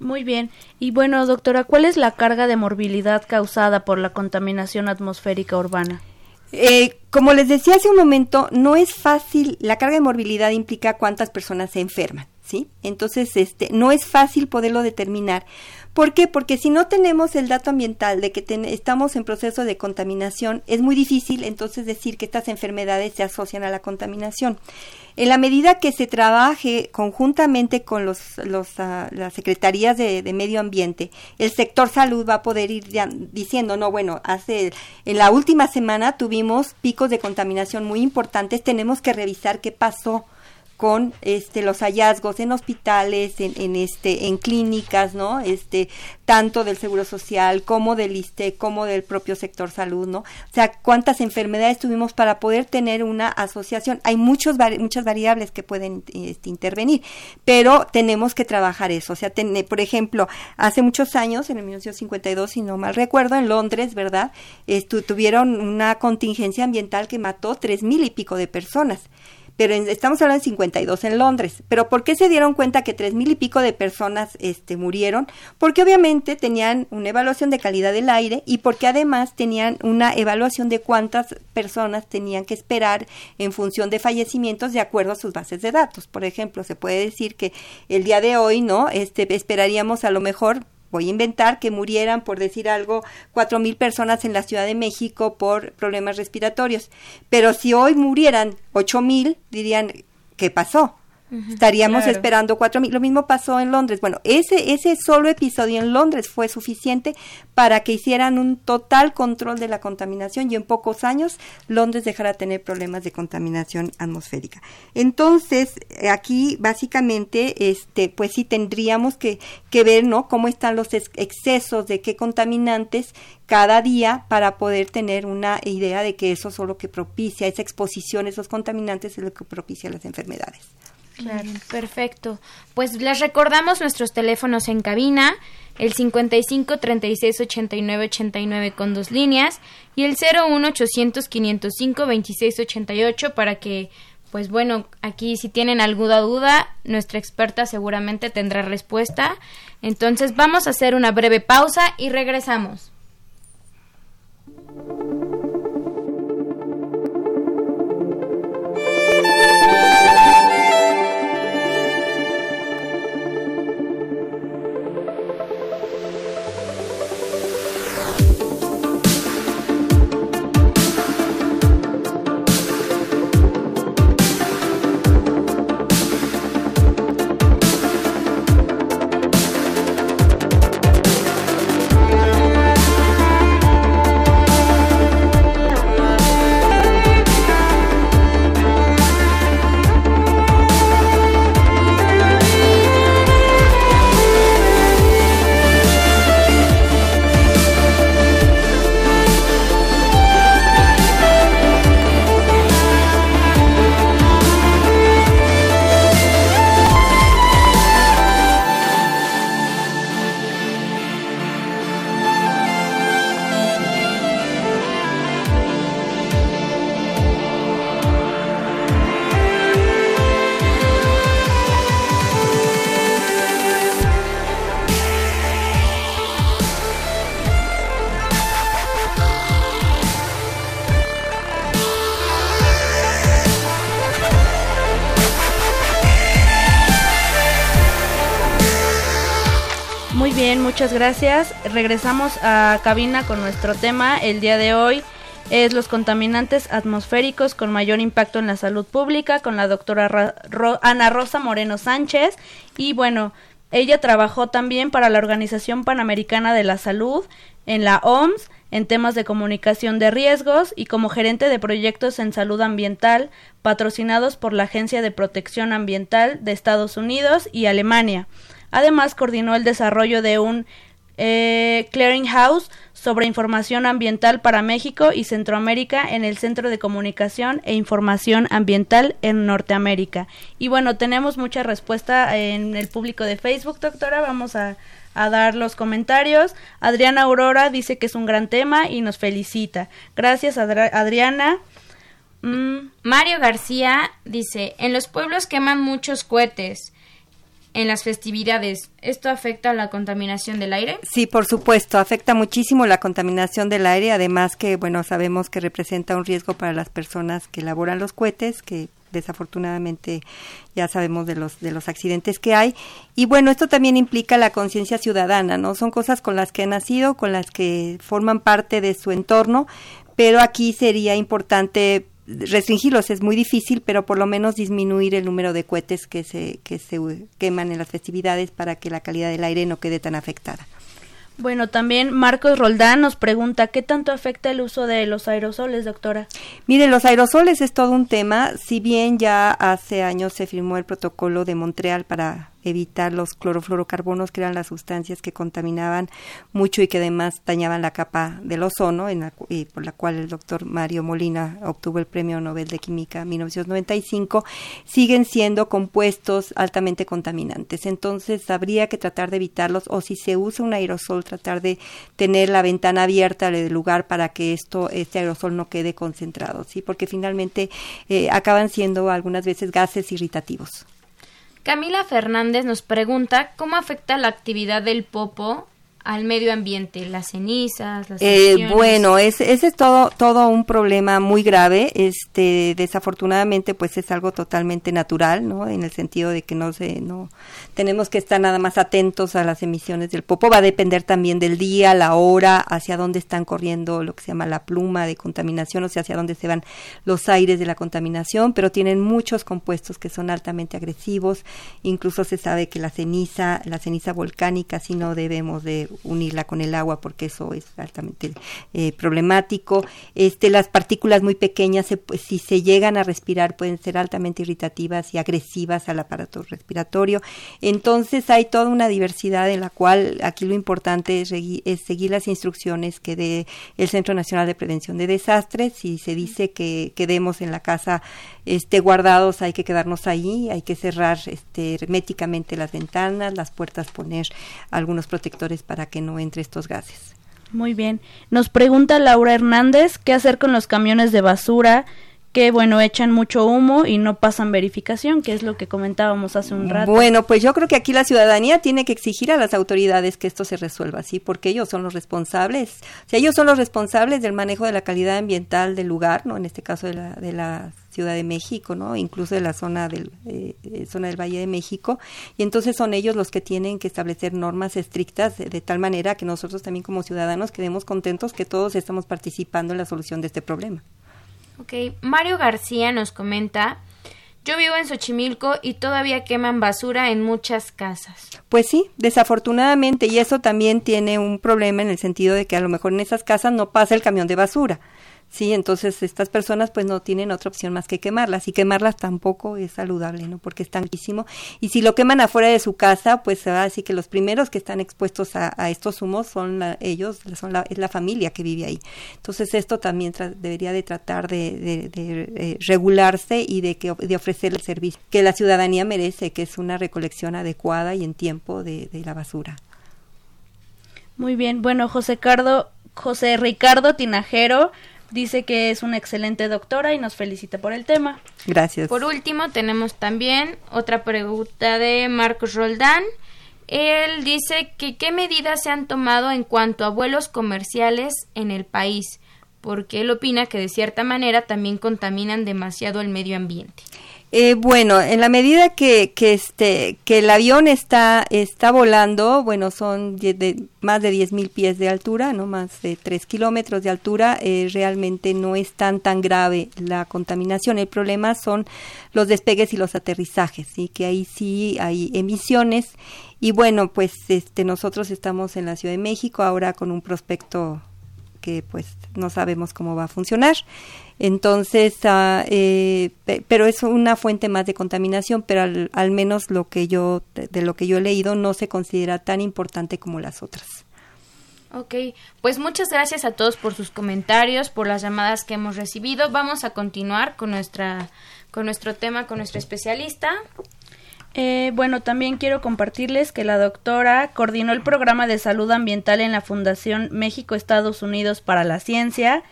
Muy bien. Y bueno, doctora, ¿cuál es la carga de morbilidad causada por la contaminación atmosférica urbana? Eh, como les decía hace un momento, no es fácil. La carga de morbilidad implica cuántas personas se enferman, ¿sí? Entonces, este, no es fácil poderlo determinar. ¿Por qué? Porque si no tenemos el dato ambiental de que ten- estamos en proceso de contaminación, es muy difícil entonces decir que estas enfermedades se asocian a la contaminación. En la medida que se trabaje conjuntamente con los, los, uh, las secretarías de, de medio ambiente, el sector salud va a poder ir ya diciendo, no, bueno, hace en la última semana tuvimos picos de contaminación muy importantes, tenemos que revisar qué pasó con este los hallazgos en hospitales, en, en este en clínicas, ¿no? Este tanto del Seguro Social como del I S S S T E, como del propio sector salud, ¿no? O sea, cuántas enfermedades tuvimos para poder tener una asociación. Hay muchos muchas variables que pueden este, intervenir, pero tenemos que trabajar eso. O sea, ten, por ejemplo, hace muchos años, en el mil novecientos cincuenta y dos, si no mal recuerdo, en Londres, ¿verdad? Estu- tuvieron una contingencia ambiental que mató tres mil y pico de personas. Pero en, estamos hablando de cincuenta y dos en Londres. ¿Pero por qué se dieron cuenta que tres mil y pico de personas este, murieron? Porque obviamente tenían una evaluación de calidad del aire y porque además tenían una evaluación de cuántas personas tenían que esperar en función de fallecimientos de acuerdo a sus bases de datos. Por ejemplo, se puede decir que el día de hoy, ¿no? Este, esperaríamos a lo mejor... voy a inventar que murieran, por decir algo, cuatro mil personas en la Ciudad de México por problemas respiratorios. Pero si hoy murieran ocho mil, dirían, ¿qué pasó? Uh-huh, Estaríamos claro. esperando cuatro mil. Lo mismo pasó en Londres. Bueno, ese, ese solo episodio en Londres fue suficiente para que hicieran un total control de la contaminación y en pocos años Londres dejará de tener problemas de contaminación atmosférica. Entonces, aquí básicamente, este, pues sí tendríamos que, que ver, ¿no? Cómo están los ex- excesos de qué contaminantes cada día para poder tener una idea de que eso es lo que propicia, esa exposición, esos contaminantes es lo que propicia las enfermedades. Claro, perfecto. Pues les recordamos nuestros teléfonos en cabina, el cincuenta y cinco, treinta y seis, ochenta y nueve, ochenta y nueve con dos líneas y el cero uno ochocientos, quinientos cinco, veintiséis ochenta y ocho para que, pues bueno, aquí si tienen alguna duda, nuestra experta seguramente tendrá respuesta. Entonces vamos a hacer una breve pausa y regresamos. Muchas gracias. Regresamos a cabina con nuestro tema. El día de hoy es los contaminantes atmosféricos con mayor impacto en la salud pública con la doctora Ra- Ro- Ana Rosa Moreno Sánchez. Y bueno, ella trabajó también para la Organización Panamericana de la Salud en la O M S en temas de comunicación de riesgos y como gerente de proyectos en salud ambiental patrocinados por la Agencia de Protección Ambiental de Estados Unidos y Alemania. Además, coordinó el desarrollo de un eh, Clearinghouse sobre información ambiental para México y Centroamérica en el Centro de Comunicación e Información Ambiental en Norteamérica. Y bueno, tenemos mucha respuesta en el público de Facebook, doctora. Vamos a, a dar los comentarios. Adriana Aurora dice que es un gran tema y nos felicita. Gracias, Adra- Adriana. Mm. Mario García dice, en los pueblos queman muchos cohetes en las festividades, ¿esto afecta a la contaminación del aire? Sí, por supuesto, afecta muchísimo la contaminación del aire, además que, bueno, sabemos que representa un riesgo para las personas que elaboran los cohetes, que desafortunadamente ya sabemos de los de los accidentes que hay. Y bueno, esto también implica la conciencia ciudadana, ¿no? Son cosas con las que han nacido, con las que forman parte de su entorno, pero aquí sería importante restringirlos. Es muy difícil, pero por lo menos disminuir el número de cohetes que se que se queman en las festividades para que la calidad del aire no quede tan afectada. Bueno, también Marcos Roldán nos pregunta, ¿qué tanto afecta el uso de los aerosoles, doctora? Mire, los aerosoles es todo un tema. Si bien ya hace años se firmó el protocolo de Montreal para evitar los clorofluorocarbonos, que eran las sustancias que contaminaban mucho y que además dañaban la capa del ozono, en la, y por la cual el doctor Mario Molina obtuvo el Premio Nobel de Química en mil novecientos noventa y cinco, siguen siendo compuestos altamente contaminantes. Entonces, habría que tratar de evitarlos, o si se usa un aerosol, tratar de tener la ventana abierta del lugar para que esto este aerosol no quede concentrado, ¿sí? Porque finalmente eh, acaban siendo algunas veces gases irritativos. Camila Fernández nos pregunta, ¿cómo afecta la actividad del popo al medio ambiente? Las cenizas, las emisiones. Eh, bueno, ese es todo todo un problema muy grave. Este, desafortunadamente, pues es algo totalmente natural, ¿no? En el sentido de que no se, no tenemos que estar nada más atentos a las emisiones del popo. Va a depender también del día, la hora, hacia dónde están corriendo lo que se llama la pluma de contaminación, o sea, hacia dónde se van los aires de la contaminación, pero tienen muchos compuestos que son altamente agresivos. Incluso se sabe que la ceniza, la ceniza volcánica, si no debemos de unirla con el agua, porque eso es altamente eh, problemático. Este, las partículas muy pequeñas, se, si se llegan a respirar, pueden ser altamente irritativas y agresivas al aparato respiratorio. Entonces, hay toda una diversidad en la cual aquí lo importante es, regui- es seguir las instrucciones que dé el Centro Nacional de Prevención de Desastres. Si se dice que quedemos en la casa este, guardados, hay que quedarnos ahí, hay que cerrar este, herméticamente las ventanas, las puertas, poner algunos protectores para que no entre estos gases. Muy bien. Nos pregunta Laura Hernández, ¿qué hacer con los camiones de basura que, bueno, echan mucho humo y no pasan verificación, que es lo que comentábamos hace un rato? Bueno, pues yo creo que aquí la ciudadanía tiene que exigir a las autoridades que esto se resuelva, ¿sí? Porque ellos son los responsables. O sea, ellos son los responsables del manejo de la calidad ambiental del lugar, ¿no? En este caso de la, de la Ciudad de México, ¿no? Incluso de la zona del eh, zona del Valle de México, y entonces son ellos los que tienen que establecer normas estrictas de, de tal manera que nosotros también como ciudadanos quedemos contentos que todos estamos participando en la solución de este problema. Okay, Mario García nos comenta, yo vivo en Xochimilco y todavía queman basura en muchas casas. Pues sí, desafortunadamente, y eso también tiene un problema en el sentido de que a lo mejor en esas casas no pasa el camión de basura. Sí, entonces estas personas pues no tienen otra opción más que quemarlas, y quemarlas tampoco es saludable, ¿no? Porque es tanquísimo, y si lo queman afuera de su casa, pues así que los primeros que están expuestos a, a estos humos son la, ellos, son la, es la familia que vive ahí. Entonces esto también tra- debería de tratar de, de, de, de regularse y de, que, de ofrecer el servicio que la ciudadanía merece, que es una recolección adecuada y en tiempo de, de la basura. Muy bien, bueno, José, Cardo, José Ricardo Tinajero dice que es una excelente doctora y nos felicita por el tema. Gracias. Por último, tenemos también otra pregunta de Marcos Roldán. Él dice que qué medidas se han tomado en cuanto a vuelos comerciales en el país, porque él opina que de cierta manera también contaminan demasiado el medio ambiente. Eh, bueno, en la medida que, que este que el avión está está volando, bueno, son de, de, más de diez mil pies de altura, no más de tres kilómetros de altura, eh, realmente no es tan tan grave la contaminación. El problema son los despegues y los aterrizajes, ¿sí? Que ahí sí hay emisiones. Y bueno, pues este nosotros estamos en la Ciudad de México ahora con un prospecto que pues no sabemos cómo va a funcionar. Entonces, uh, eh, pe- pero es una fuente más de contaminación, pero al, al menos lo que yo de lo que yo he leído no se considera tan importante como las otras. Ok, pues muchas gracias a todos por sus comentarios, por las llamadas que hemos recibido. Vamos a continuar con nuestra con nuestro tema, con nuestra especialista. Eh, bueno, también quiero compartirles que la doctora coordinó el Programa de Salud Ambiental en la Fundación México-Estados Unidos para la Ciencia.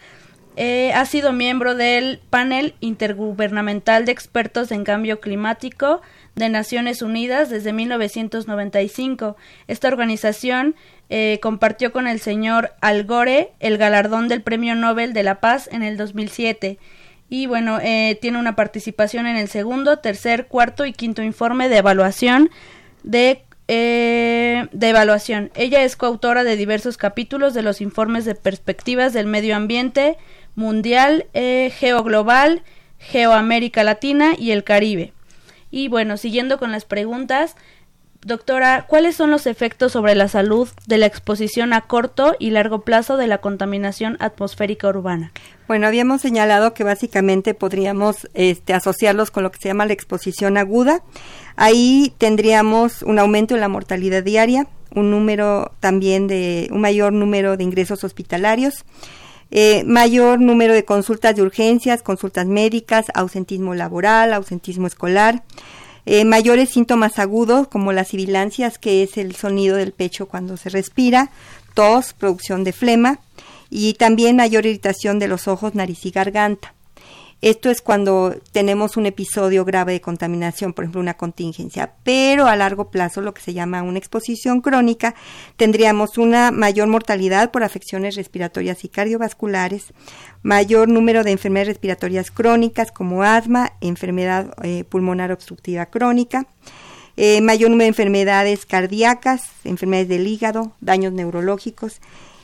Eh, ha sido miembro del panel intergubernamental de expertos en cambio climático de Naciones Unidas desde mil novecientos noventa y cinco. Esta organización eh, compartió con el señor Al Gore el galardón del Premio Nobel de la Paz en el dos mil siete. Y bueno, eh, tiene una participación en el segundo, tercer, cuarto y quinto informe de evaluación de, eh, de evaluación. Ella es coautora de diversos capítulos de los informes de perspectivas del medio ambiente mundial, eh, geoglobal, geoamérica latina y el Caribe. Y bueno, siguiendo con las preguntas, doctora, ¿cuáles son los efectos sobre la salud de la exposición a corto y largo plazo de la contaminación atmosférica urbana? Bueno, habíamos señalado que básicamente podríamos este, asociarlos con lo que se llama la exposición aguda. Ahí tendríamos un aumento en la mortalidad diaria, un número también de un mayor número de ingresos hospitalarios, eh, mayor número de consultas de urgencias, consultas médicas, ausentismo laboral, ausentismo escolar. Eh, mayores síntomas agudos como las sibilancias, que es el sonido del pecho cuando se respira, tos, producción de flema y también mayor irritación de los ojos, nariz y garganta. Esto es cuando tenemos un episodio grave de contaminación, por ejemplo una contingencia, pero a largo plazo, lo que se llama una exposición crónica, tendríamos una mayor mortalidad por afecciones respiratorias y cardiovasculares, mayor número de enfermedades respiratorias crónicas como asma, enfermedad eh, pulmonar obstructiva crónica, eh, mayor número de enfermedades cardíacas, enfermedades del hígado, daños neurológicos,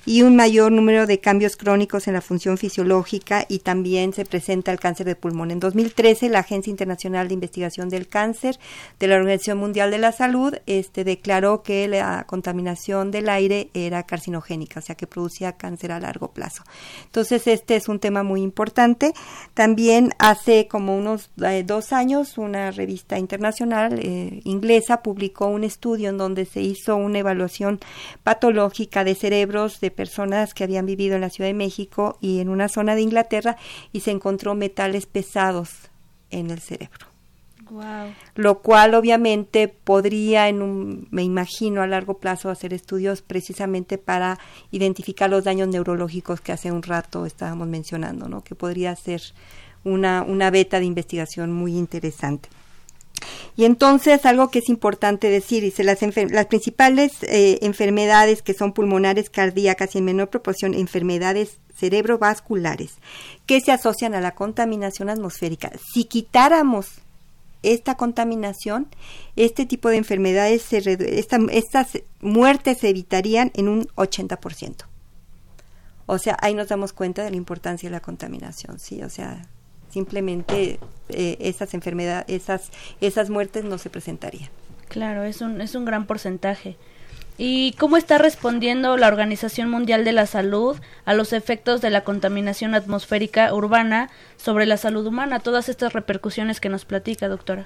y un mayor número de cambios crónicos en la función fisiológica, y también se presenta el cáncer de pulmón. En dos mil trece, la Agencia Internacional de Investigación del Cáncer de la Organización Mundial de la Salud este, declaró que la contaminación del aire era carcinogénica, o sea que producía cáncer a largo plazo. Entonces, este es un tema muy importante. También hace como unos eh, dos años, una revista internacional eh, inglesa publicó un estudio en donde se hizo una evaluación patológica de cerebros de personas que habían vivido en la Ciudad de México y en una zona de Inglaterra, y se encontró metales pesados en el cerebro. Wow. Lo cual obviamente podría, en un, me imagino, a largo plazo hacer estudios precisamente para identificar los daños neurológicos que hace un rato estábamos mencionando, ¿no? Que podría ser una, una beta de investigación muy interesante. Y entonces, algo que es importante decir, dice, las, enfer- las principales eh, enfermedades que son pulmonares, cardíacas y en menor proporción enfermedades cerebrovasculares que se asocian a la contaminación atmosférica. Si quitáramos esta contaminación, este tipo de enfermedades, se redu- esta, estas muertes se evitarían en un ochenta por ciento. O sea, ahí nos damos cuenta de la importancia de la contaminación, ¿sí? O sea, simplemente eh, esas enfermedades, esas esas muertes no se presentarían. Claro, es un es un gran porcentaje. ¿Y cómo está respondiendo la Organización Mundial de la Salud a los efectos de la contaminación atmosférica urbana sobre la salud humana? Todas estas repercusiones que nos platica, doctora.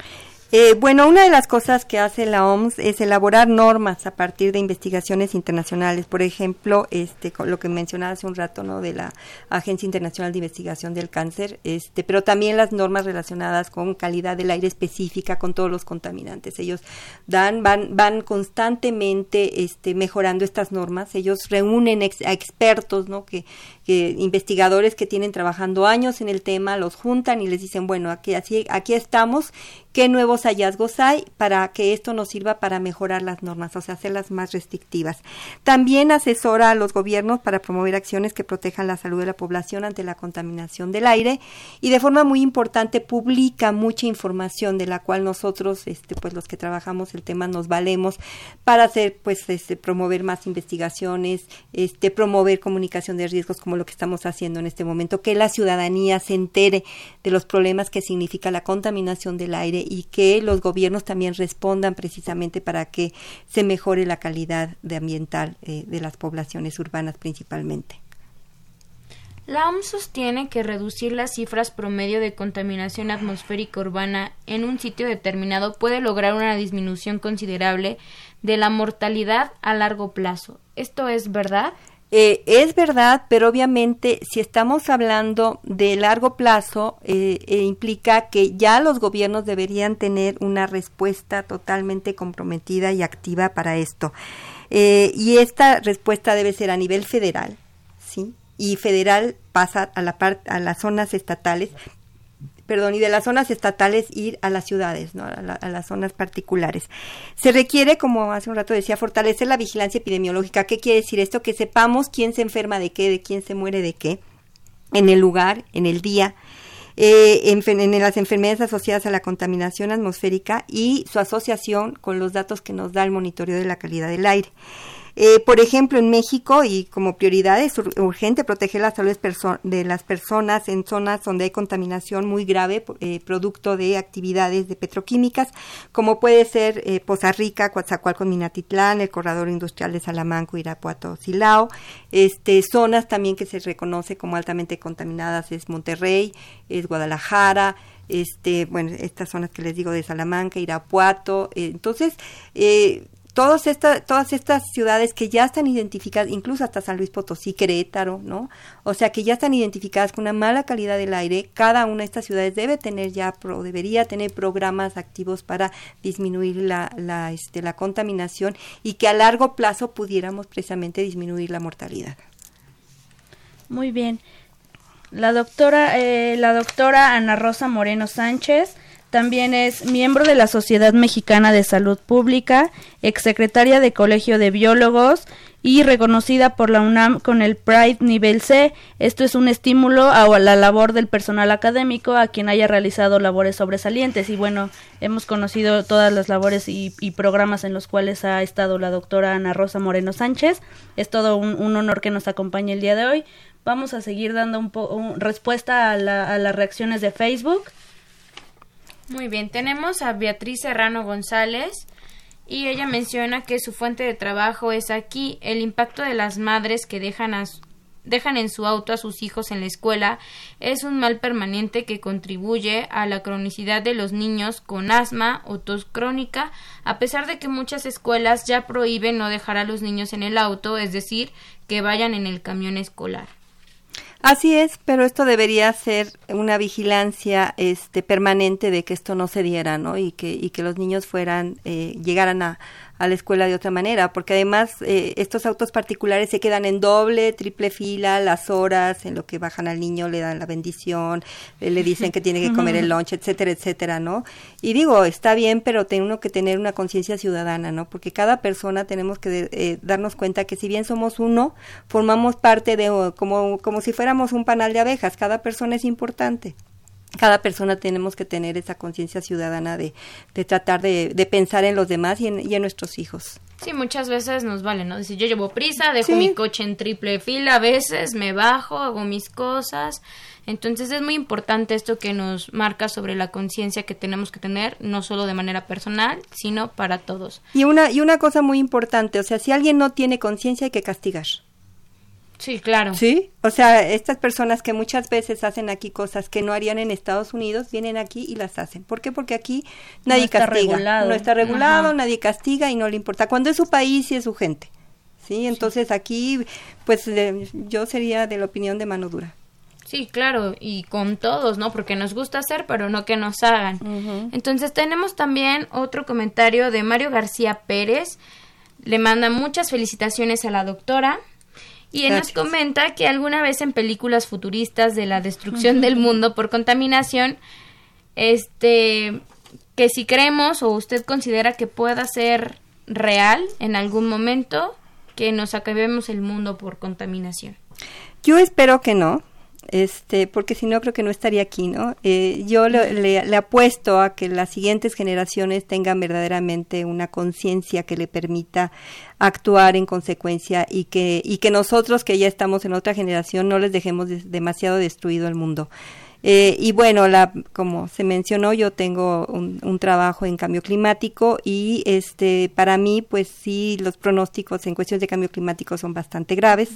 Eh, bueno, una de las cosas que hace la O M S es elaborar normas a partir de investigaciones internacionales. Por ejemplo, este, lo que mencionaba hace un rato, ¿no?, de la Agencia Internacional de Investigación del Cáncer, este, pero también las normas relacionadas con calidad del aire específica, con todos los contaminantes. Ellos dan, van, van constantemente este, mejorando estas normas. Ellos reúnen ex, a expertos, ¿no?, que, que investigadores que tienen trabajando años en el tema, los juntan y les dicen, bueno, aquí, así, aquí estamos. ¿Qué nuevos hallazgos hay para que esto nos sirva para mejorar las normas, o sea, hacerlas más restrictivas? También asesora a los gobiernos para promover acciones que protejan la salud de la población ante la contaminación del aire, y de forma muy importante publica mucha información de la cual nosotros, este, pues los que trabajamos el tema, nos valemos para hacer, pues, este, promover más investigaciones, este, promover comunicación de riesgos como lo que estamos haciendo en este momento, que la ciudadanía se entere de los problemas que significa la contaminación del aire, y que los gobiernos también respondan precisamente para que se mejore la calidad de ambiental eh, de las poblaciones urbanas principalmente. La O M S sostiene que reducir las cifras promedio de contaminación atmosférica urbana en un sitio determinado puede lograr una disminución considerable de la mortalidad a largo plazo. ¿Esto es verdad? Eh, es verdad, pero obviamente si estamos hablando de largo plazo, eh, eh, implica que ya los gobiernos deberían tener una respuesta totalmente comprometida y activa para esto. Eh, y esta respuesta debe ser a nivel federal, ¿sí? Y federal pasa a la par- a las zonas estatales, perdón, y de las zonas estatales ir a las ciudades, ¿no? A, la, a las zonas particulares. Se requiere, como hace un rato decía, fortalecer la vigilancia epidemiológica. ¿Qué quiere decir esto? Que sepamos quién se enferma de qué, de quién se muere de qué, en el lugar, en el día, eh, en, en las enfermedades asociadas a la contaminación atmosférica y su asociación con los datos que nos da el monitoreo de la calidad del aire. Eh, por ejemplo, en México, y como prioridad es ur- urgente proteger la salud perso- de las personas en zonas donde hay contaminación muy grave, eh, producto de actividades de petroquímicas, como puede ser eh, Poza Rica, Coatzacoalcos, Minatitlán, el corredor industrial de Salamanca, Irapuato, Silao. Este, zonas también que se reconoce como altamente contaminadas es Monterrey, es Guadalajara, este, bueno, estas zonas que les digo de Salamanca, Irapuato. Eh, entonces, eh, Todas estas, todas estas ciudades que ya están identificadas, incluso hasta San Luis Potosí, Querétaro, ¿no? O sea, que ya están identificadas con una mala calidad del aire. Cada una de estas ciudades debe tener ya, pro, debería tener programas activos para disminuir la, la, este, la contaminación y que a largo plazo pudiéramos precisamente disminuir la mortalidad. Muy bien. La doctora, eh, la doctora Ana Rosa Moreno Sánchez, también es miembro de la Sociedad Mexicana de Salud Pública, exsecretaria de Colegio de Biólogos y reconocida por la UNAM con el Pride Nivel C. Esto es un estímulo a la labor del personal académico a quien haya realizado labores sobresalientes. Y bueno, hemos conocido todas las labores y, y programas en los cuales ha estado la doctora Ana Rosa Moreno Sánchez. Es todo un, un honor que nos acompañe el día de hoy. Vamos a seguir dando un po- un, respuesta a, la, a las reacciones de Facebook. Muy bien, tenemos a Beatriz Serrano González y ella menciona que su fuente de trabajo es aquí. El impacto de las madres que dejan, a, dejan en su auto a sus hijos en la escuela es un mal permanente que contribuye a la cronicidad de los niños con asma o tos crónica, a pesar de que muchas escuelas ya prohíben no dejar a los niños en el auto, es decir, que vayan en el camión escolar. Así es, pero esto debería ser una vigilancia este, permanente de que esto no se diera, ¿no? Y que, y que los niños fueran, eh, llegaran a, a la escuela de otra manera, porque además eh, estos autos particulares se quedan en doble, triple fila, las horas en lo que bajan al niño, le dan la bendición, eh, le dicen que tiene que comer el lunch, etcétera, etcétera, ¿no? Y digo, está bien, pero tenemos que tener una conciencia ciudadana, ¿no? Porque cada persona tenemos que de, eh, darnos cuenta que si bien somos uno, formamos parte de, como, como si fuera un panal de abejas, cada persona es importante, cada persona tenemos que tener esa conciencia ciudadana de, de tratar de, de pensar en los demás y en, y en nuestros hijos. Sí, muchas veces nos vale, ¿no? Decir, yo llevo prisa, dejo sí. mi coche en triple fila, a veces me bajo, hago mis cosas, entonces es muy importante esto que nos marca sobre la conciencia que tenemos que tener, no solo de manera personal, sino para todos. Y una, y una cosa muy importante, o sea, si alguien no tiene conciencia hay que castigar. Sí, claro. Sí, o sea, estas personas que muchas veces hacen aquí cosas que no harían en Estados Unidos, vienen aquí y las hacen. ¿Por qué? Porque aquí nadie castiga. No está regulado. No está regulado, ajá. Nadie castiga y no le importa. Cuando es su país y es su gente, ¿sí? Entonces sí. Aquí, pues, de, yo sería de la opinión de mano dura. Sí, claro, y con todos, ¿no? Porque nos gusta hacer, pero no que nos hagan. Uh-huh. Entonces, tenemos también otro comentario de Mario García Pérez. Le manda muchas felicitaciones a la doctora. Y él nos comenta que alguna vez en películas futuristas de la destrucción uh-huh. del mundo por contaminación, este, que si creemos o usted considera que pueda ser real en algún momento, que nos acabemos el mundo por contaminación. Yo espero que no. Este, porque si no creo que no estaría aquí, ¿no? Eh, yo le, le, le apuesto a que las siguientes generaciones tengan verdaderamente una conciencia que le permita actuar en consecuencia y que y que nosotros que ya estamos en otra generación no les dejemos des, demasiado destruido el mundo. Eh, y bueno, la, como se mencionó, yo tengo un, un trabajo en cambio climático y este, para mí, pues sí, los pronósticos en cuestiones de cambio climático son bastante graves.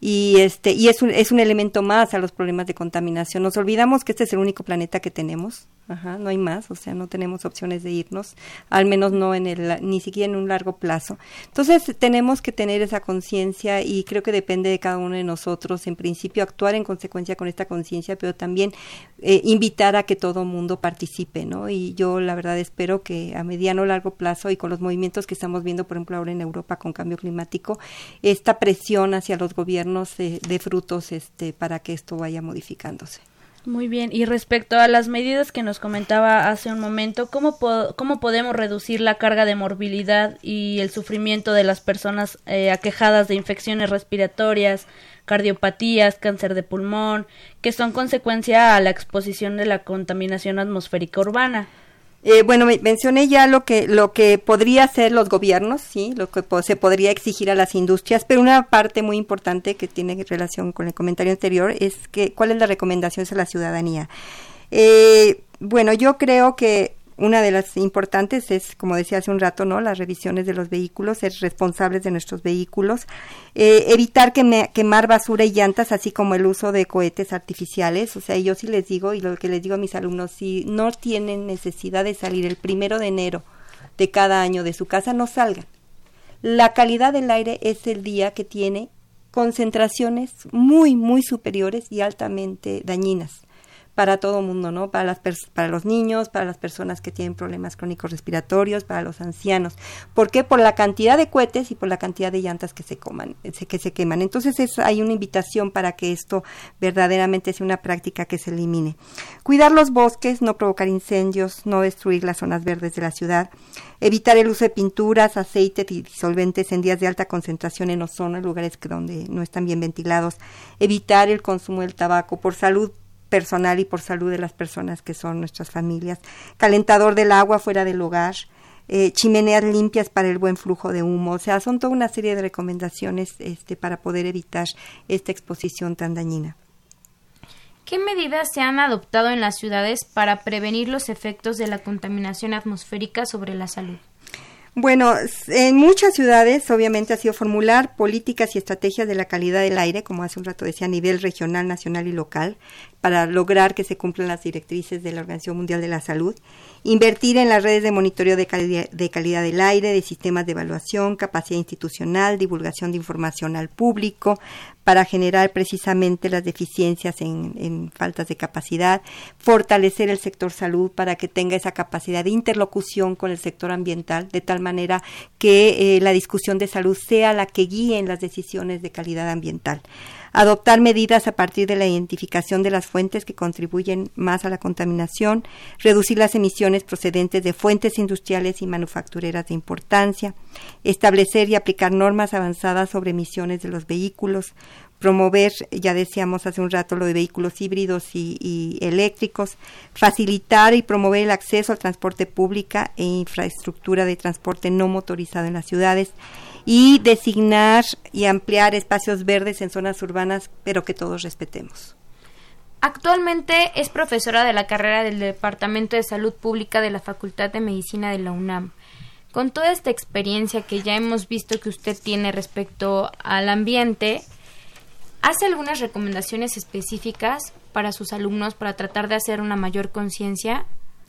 y este y es un, es un elemento más a los problemas de contaminación. Nos olvidamos que este es el único planeta que tenemos, ajá, no hay más, o sea, no tenemos opciones de irnos, al menos no en el, ni siquiera en un largo plazo. Entonces, tenemos que tener esa conciencia y creo que depende de cada uno de nosotros, en principio, actuar en consecuencia con esta conciencia, pero también eh, invitar a que todo mundo participe, ¿no? Y yo, la verdad, espero que a mediano o largo plazo y con los movimientos que estamos viendo, por ejemplo, ahora en Europa con cambio climático, esta presión hacia los gobiernos eh, de frutos este, para que esto vaya modificándose. Muy bien, y respecto a las medidas que nos comentaba hace un momento, ¿cómo, po- cómo podemos reducir la carga de morbilidad y el sufrimiento de las personas eh, aquejadas de infecciones respiratorias, cardiopatías, cáncer de pulmón, que son consecuencia a la exposición de la contaminación atmosférica urbana? Eh, bueno, mencioné ya lo que lo que podría hacer los gobiernos, sí, lo que po- se podría exigir a las industrias, pero una parte muy importante que tiene relación con el comentario anterior es que cuál es la recomendación a la ciudadanía. Eh, bueno, yo creo que una de las importantes es, como decía hace un rato, ¿no?, las revisiones de los vehículos, ser responsables de nuestros vehículos, eh, evitar queme, quemar basura y llantas, así como el uso de cohetes artificiales. O sea, yo sí les digo, y lo que les digo a mis alumnos, si no tienen necesidad de salir el primero de enero de cada año de su casa, no salgan. La calidad del aire es el día que tiene concentraciones muy, muy superiores y altamente dañinas para todo mundo, ¿no? Para las pers- para los niños, para las personas que tienen problemas crónicos respiratorios, para los ancianos. ¿Por qué? Por la cantidad de cohetes y por la cantidad de llantas que se coman, que se queman. Entonces, es, hay una invitación para que esto verdaderamente sea una práctica que se elimine. Cuidar los bosques, no provocar incendios, no destruir las zonas verdes de la ciudad. Evitar el uso de pinturas, aceite y disolventes en días de alta concentración en ozono, en lugares que donde no están bien ventilados. Evitar el consumo del tabaco por salud personal y por salud de las personas que son nuestras familias, calentador del agua fuera del hogar, eh, chimeneas limpias para el buen flujo de humo. O sea, son toda una serie de recomendaciones este, para poder evitar esta exposición tan dañina. ¿Qué medidas se han adoptado en las ciudades para prevenir los efectos de la contaminación atmosférica sobre la salud? Bueno, en muchas ciudades obviamente ha sido formular políticas y estrategias de la calidad del aire, como hace un rato decía, a nivel regional, nacional y local, para lograr que se cumplan las directrices de la Organización Mundial de la Salud, invertir en las redes de monitoreo de, cali- de calidad del aire, de sistemas de evaluación, capacidad institucional, divulgación de información al público, para generar precisamente las deficiencias en, en faltas de capacidad, fortalecer el sector salud para que tenga esa capacidad de interlocución con el sector ambiental, de tal manera que eh, la discusión de salud sea la que guíe en las decisiones de calidad ambiental. Adoptar medidas a partir de la identificación de las fuentes que contribuyen más a la contaminación, reducir las emisiones procedentes de fuentes industriales y manufactureras de importancia, establecer y aplicar normas avanzadas sobre emisiones de los vehículos, promover, ya decíamos hace un rato, lo de vehículos híbridos y, y eléctricos, facilitar y promover el acceso al transporte público e infraestructura de transporte no motorizado en las ciudades, y designar y ampliar espacios verdes en zonas urbanas, pero que todos respetemos. Actualmente es profesora de la carrera del Departamento de Salud Pública de la Facultad de Medicina de la UNAM. Con toda esta experiencia que ya hemos visto que usted tiene respecto al ambiente, ¿hace algunas recomendaciones específicas para sus alumnos para tratar de hacer una mayor conciencia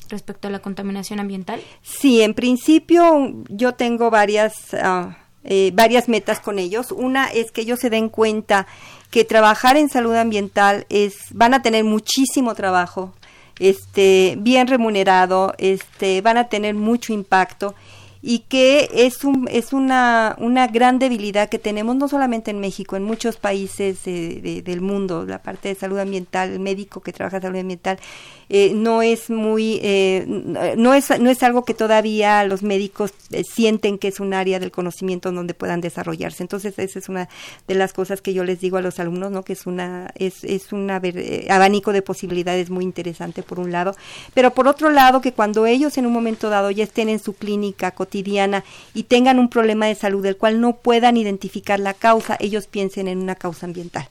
respecto a la contaminación ambiental? Sí, en principio yo tengo varias... Uh, Eh, varias metas con ellos. Una es que ellos se den cuenta que trabajar en salud ambiental es, van a tener muchísimo trabajo, este, bien remunerado, este, van a tener mucho impacto y que es un, es una, una gran debilidad que tenemos no solamente en México, en muchos países eh, de, del mundo. La parte de salud ambiental, el médico que trabaja en salud ambiental eh, no es muy, eh, no es, no es algo que todavía los médicos eh, sienten que es un área del conocimiento donde puedan desarrollarse. Entonces esa es una de las cosas que yo les digo a los alumnos, ¿no? Que es una, es, es un eh, abanico de posibilidades muy interesante por un lado, pero por otro lado que cuando ellos en un momento dado ya estén en su clínica cotidiana y tengan un problema de salud del cual no puedan identificar la causa, ellos piensen en una causa ambiental.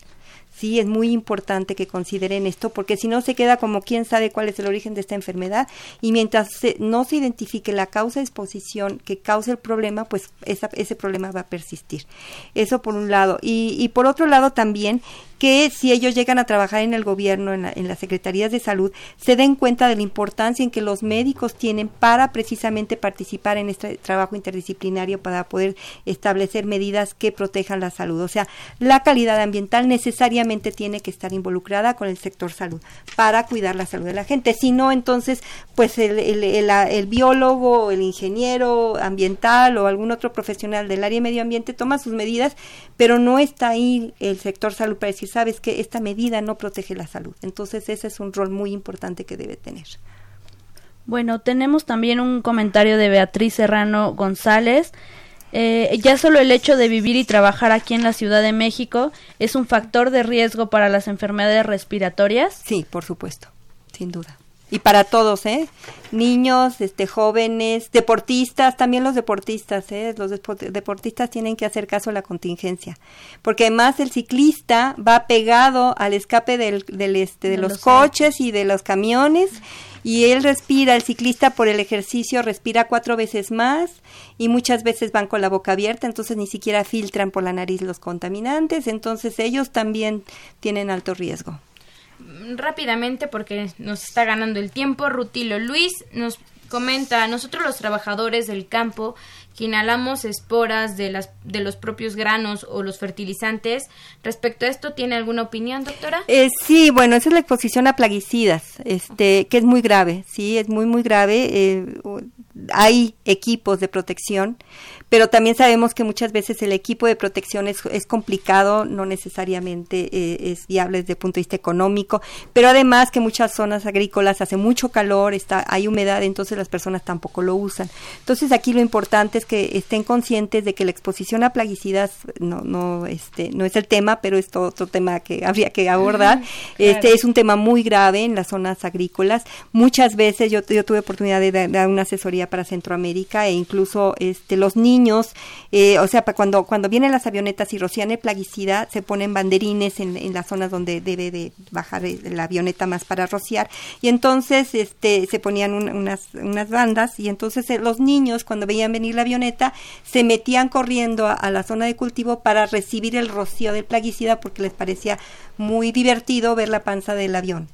Sí, es muy importante que consideren esto, porque si no se queda como quién sabe cuál es el origen de esta enfermedad, y mientras se, no se identifique la causa de exposición que causa el problema, pues esa, ese problema va a persistir. Eso por un lado. Y, y por otro lado también, que si ellos llegan a trabajar en el gobierno, en, la, en las secretarías de salud, se den cuenta de la importancia en que los médicos tienen para precisamente participar en este trabajo interdisciplinario para poder establecer medidas que protejan la salud. O sea, la calidad ambiental necesariamente tiene que estar involucrada con el sector salud para cuidar la salud de la gente. Si no, entonces, pues el, el, el, el biólogo, el ingeniero ambiental o algún otro profesional del área de medio ambiente toma sus medidas, pero no está ahí el sector salud para decir, sabes que esta medida no protege la salud. Entonces ese es un rol muy importante que debe tener. Bueno, tenemos también un comentario de Beatriz Serrano González. Eh, ya solo el hecho de vivir y trabajar aquí en la Ciudad de México es un factor de riesgo para las enfermedades respiratorias. Sí, por supuesto, sin duda. Y para todos, ¿eh? Niños, este, jóvenes, deportistas, también los deportistas, ¿eh? Los deportistas tienen que hacer caso a la contingencia, porque además el ciclista va pegado al escape del, del este, de, de los, los coches autos y de los camiones, y él respira, el ciclista por el ejercicio respira cuatro veces más, y muchas veces van con la boca abierta, entonces ni siquiera filtran por la nariz los contaminantes, entonces ellos también tienen alto riesgo. Rápidamente, porque nos está ganando el tiempo, Rutilo Luis nos comenta: nosotros los trabajadores del campo que inhalamos esporas de las de los propios granos o los fertilizantes, respecto a esto, ¿tiene alguna opinión, doctora? Eh, sí, bueno, esa es la exposición a plaguicidas, este, que es muy grave, sí, es muy muy grave. Eh, hay equipos de protección, pero también sabemos que muchas veces el equipo de protección es, es complicado, no necesariamente eh, es viable desde el punto de vista económico, pero además que muchas zonas agrícolas hace mucho calor, está, hay humedad, entonces las personas tampoco lo usan. Entonces aquí lo importante es que estén conscientes de que la exposición a plaguicidas no, no, este, no es el tema, pero es todo otro tema que habría que abordar. Uh-huh, claro. Este es un tema muy grave en las zonas agrícolas. Muchas veces yo, yo tuve oportunidad de dar una asesoría para Centroamérica, e incluso este, los niños niños, eh, o sea, cuando cuando vienen las avionetas y rocian el plaguicida, se ponen banderines en, en las zonas donde debe de bajar la avioneta más para rociar, y entonces este se ponían un, unas unas bandas, y entonces eh, los niños, cuando veían venir la avioneta, se metían corriendo a, a la zona de cultivo para recibir el rocío del plaguicida, porque les parecía muy divertido ver la panza del avión.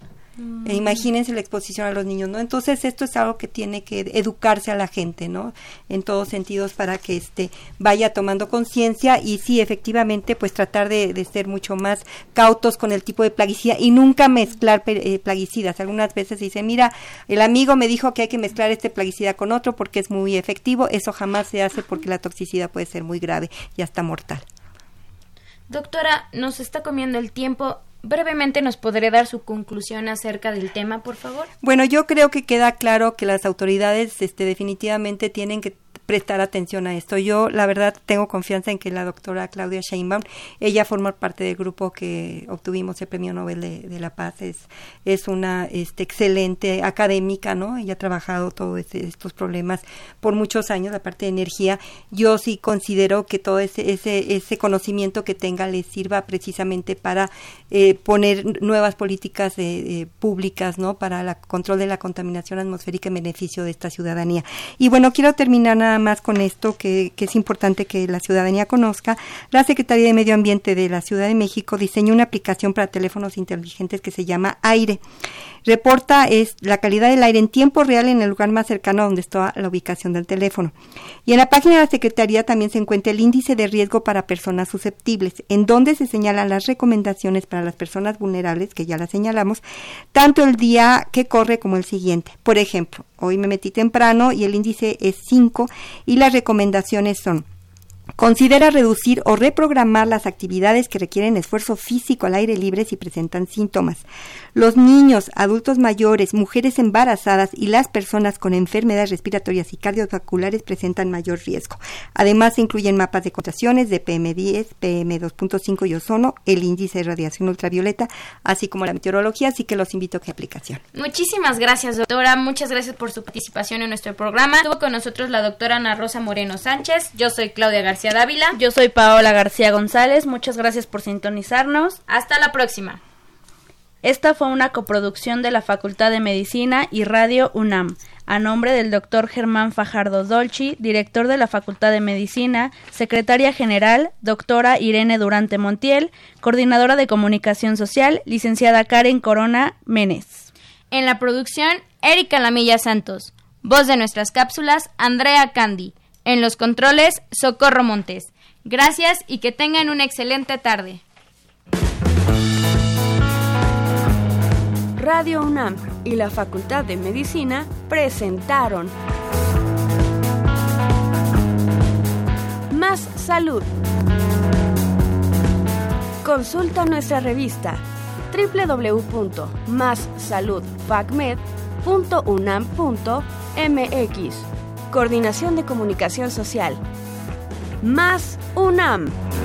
E imagínense la exposición a los niños, ¿no? Entonces esto es algo que tiene que educarse a la gente, ¿no? En todos sentidos, para que este vaya tomando conciencia, y sí, efectivamente, pues tratar de, de ser mucho más cautos con el tipo de plaguicida y nunca mezclar eh, plaguicidas. Algunas veces dicen, mira, el amigo me dijo que hay que mezclar este plaguicida con otro porque es muy efectivo. Eso jamás se hace, porque la toxicidad puede ser muy grave y hasta mortal. Doctora, nos está comiendo el tiempo. Brevemente, ¿nos podré dar su conclusión acerca del tema, por favor? Bueno, yo creo que queda claro que las autoridades este, definitivamente tienen que prestar atención a esto. Yo, la verdad, tengo confianza en que la doctora Claudia Sheinbaum, ella forma parte del grupo que obtuvimos el Premio Nobel de, de la Paz, es, es una este, excelente académica, ¿no? Ella ha trabajado todos este, estos problemas por muchos años, la parte de energía. Yo sí considero que todo ese, ese, ese conocimiento que tenga le sirva precisamente para eh, poner nuevas políticas eh, eh, públicas, ¿no? Para el control de la contaminación atmosférica en beneficio de esta ciudadanía. Y bueno, quiero terminar nada más con esto, que, que es importante que la ciudadanía conozca. La Secretaría de Medio Ambiente de la Ciudad de México diseñó una aplicación para teléfonos inteligentes que se llama Aire. Reporta es la calidad del aire en tiempo real en el lugar más cercano a donde está la ubicación del teléfono. Y en la página de la Secretaría también se encuentra el índice de riesgo para personas susceptibles, en donde se señalan las recomendaciones para las personas vulnerables, que ya las señalamos, tanto el día que corre como el siguiente. Por ejemplo, hoy me metí temprano y el índice es cinco, y las recomendaciones son: considera reducir o reprogramar las actividades que requieren esfuerzo físico al aire libre si presentan síntomas. Los niños, adultos mayores, mujeres embarazadas y las personas con enfermedades respiratorias y cardiovasculares presentan mayor riesgo. Además, se incluyen mapas de concentraciones de P M diez, P M dos punto cinco y ozono, el índice de radiación ultravioleta, así como la meteorología, así que los invito a que aplicación. Muchísimas gracias, doctora. Muchas gracias por su participación en nuestro programa. Estuvo con nosotros la doctora Ana Rosa Moreno Sánchez. Yo soy Claudia García García Dávila. Yo soy Paola García González. Muchas gracias por sintonizarnos. Hasta la próxima. Esta fue una coproducción de la Facultad de Medicina y Radio UNAM, a nombre del doctor Germán Fajardo Dolci, director de la Facultad de Medicina, secretaria general, doctora Irene Durante Montiel, coordinadora de comunicación social, licenciada Karen Corona Menes. En la producción, Erika Lamilla Santos. Voz de nuestras cápsulas, Andrea Candy. En los controles, Socorro Montes. Gracias y que tengan una excelente tarde. Radio UNAM y la Facultad de Medicina presentaron Más Salud. Consulta nuestra revista doble u doble u doble u punto más salud facmed punto unam punto mx. Coordinación de Comunicación Social. Más UNAM.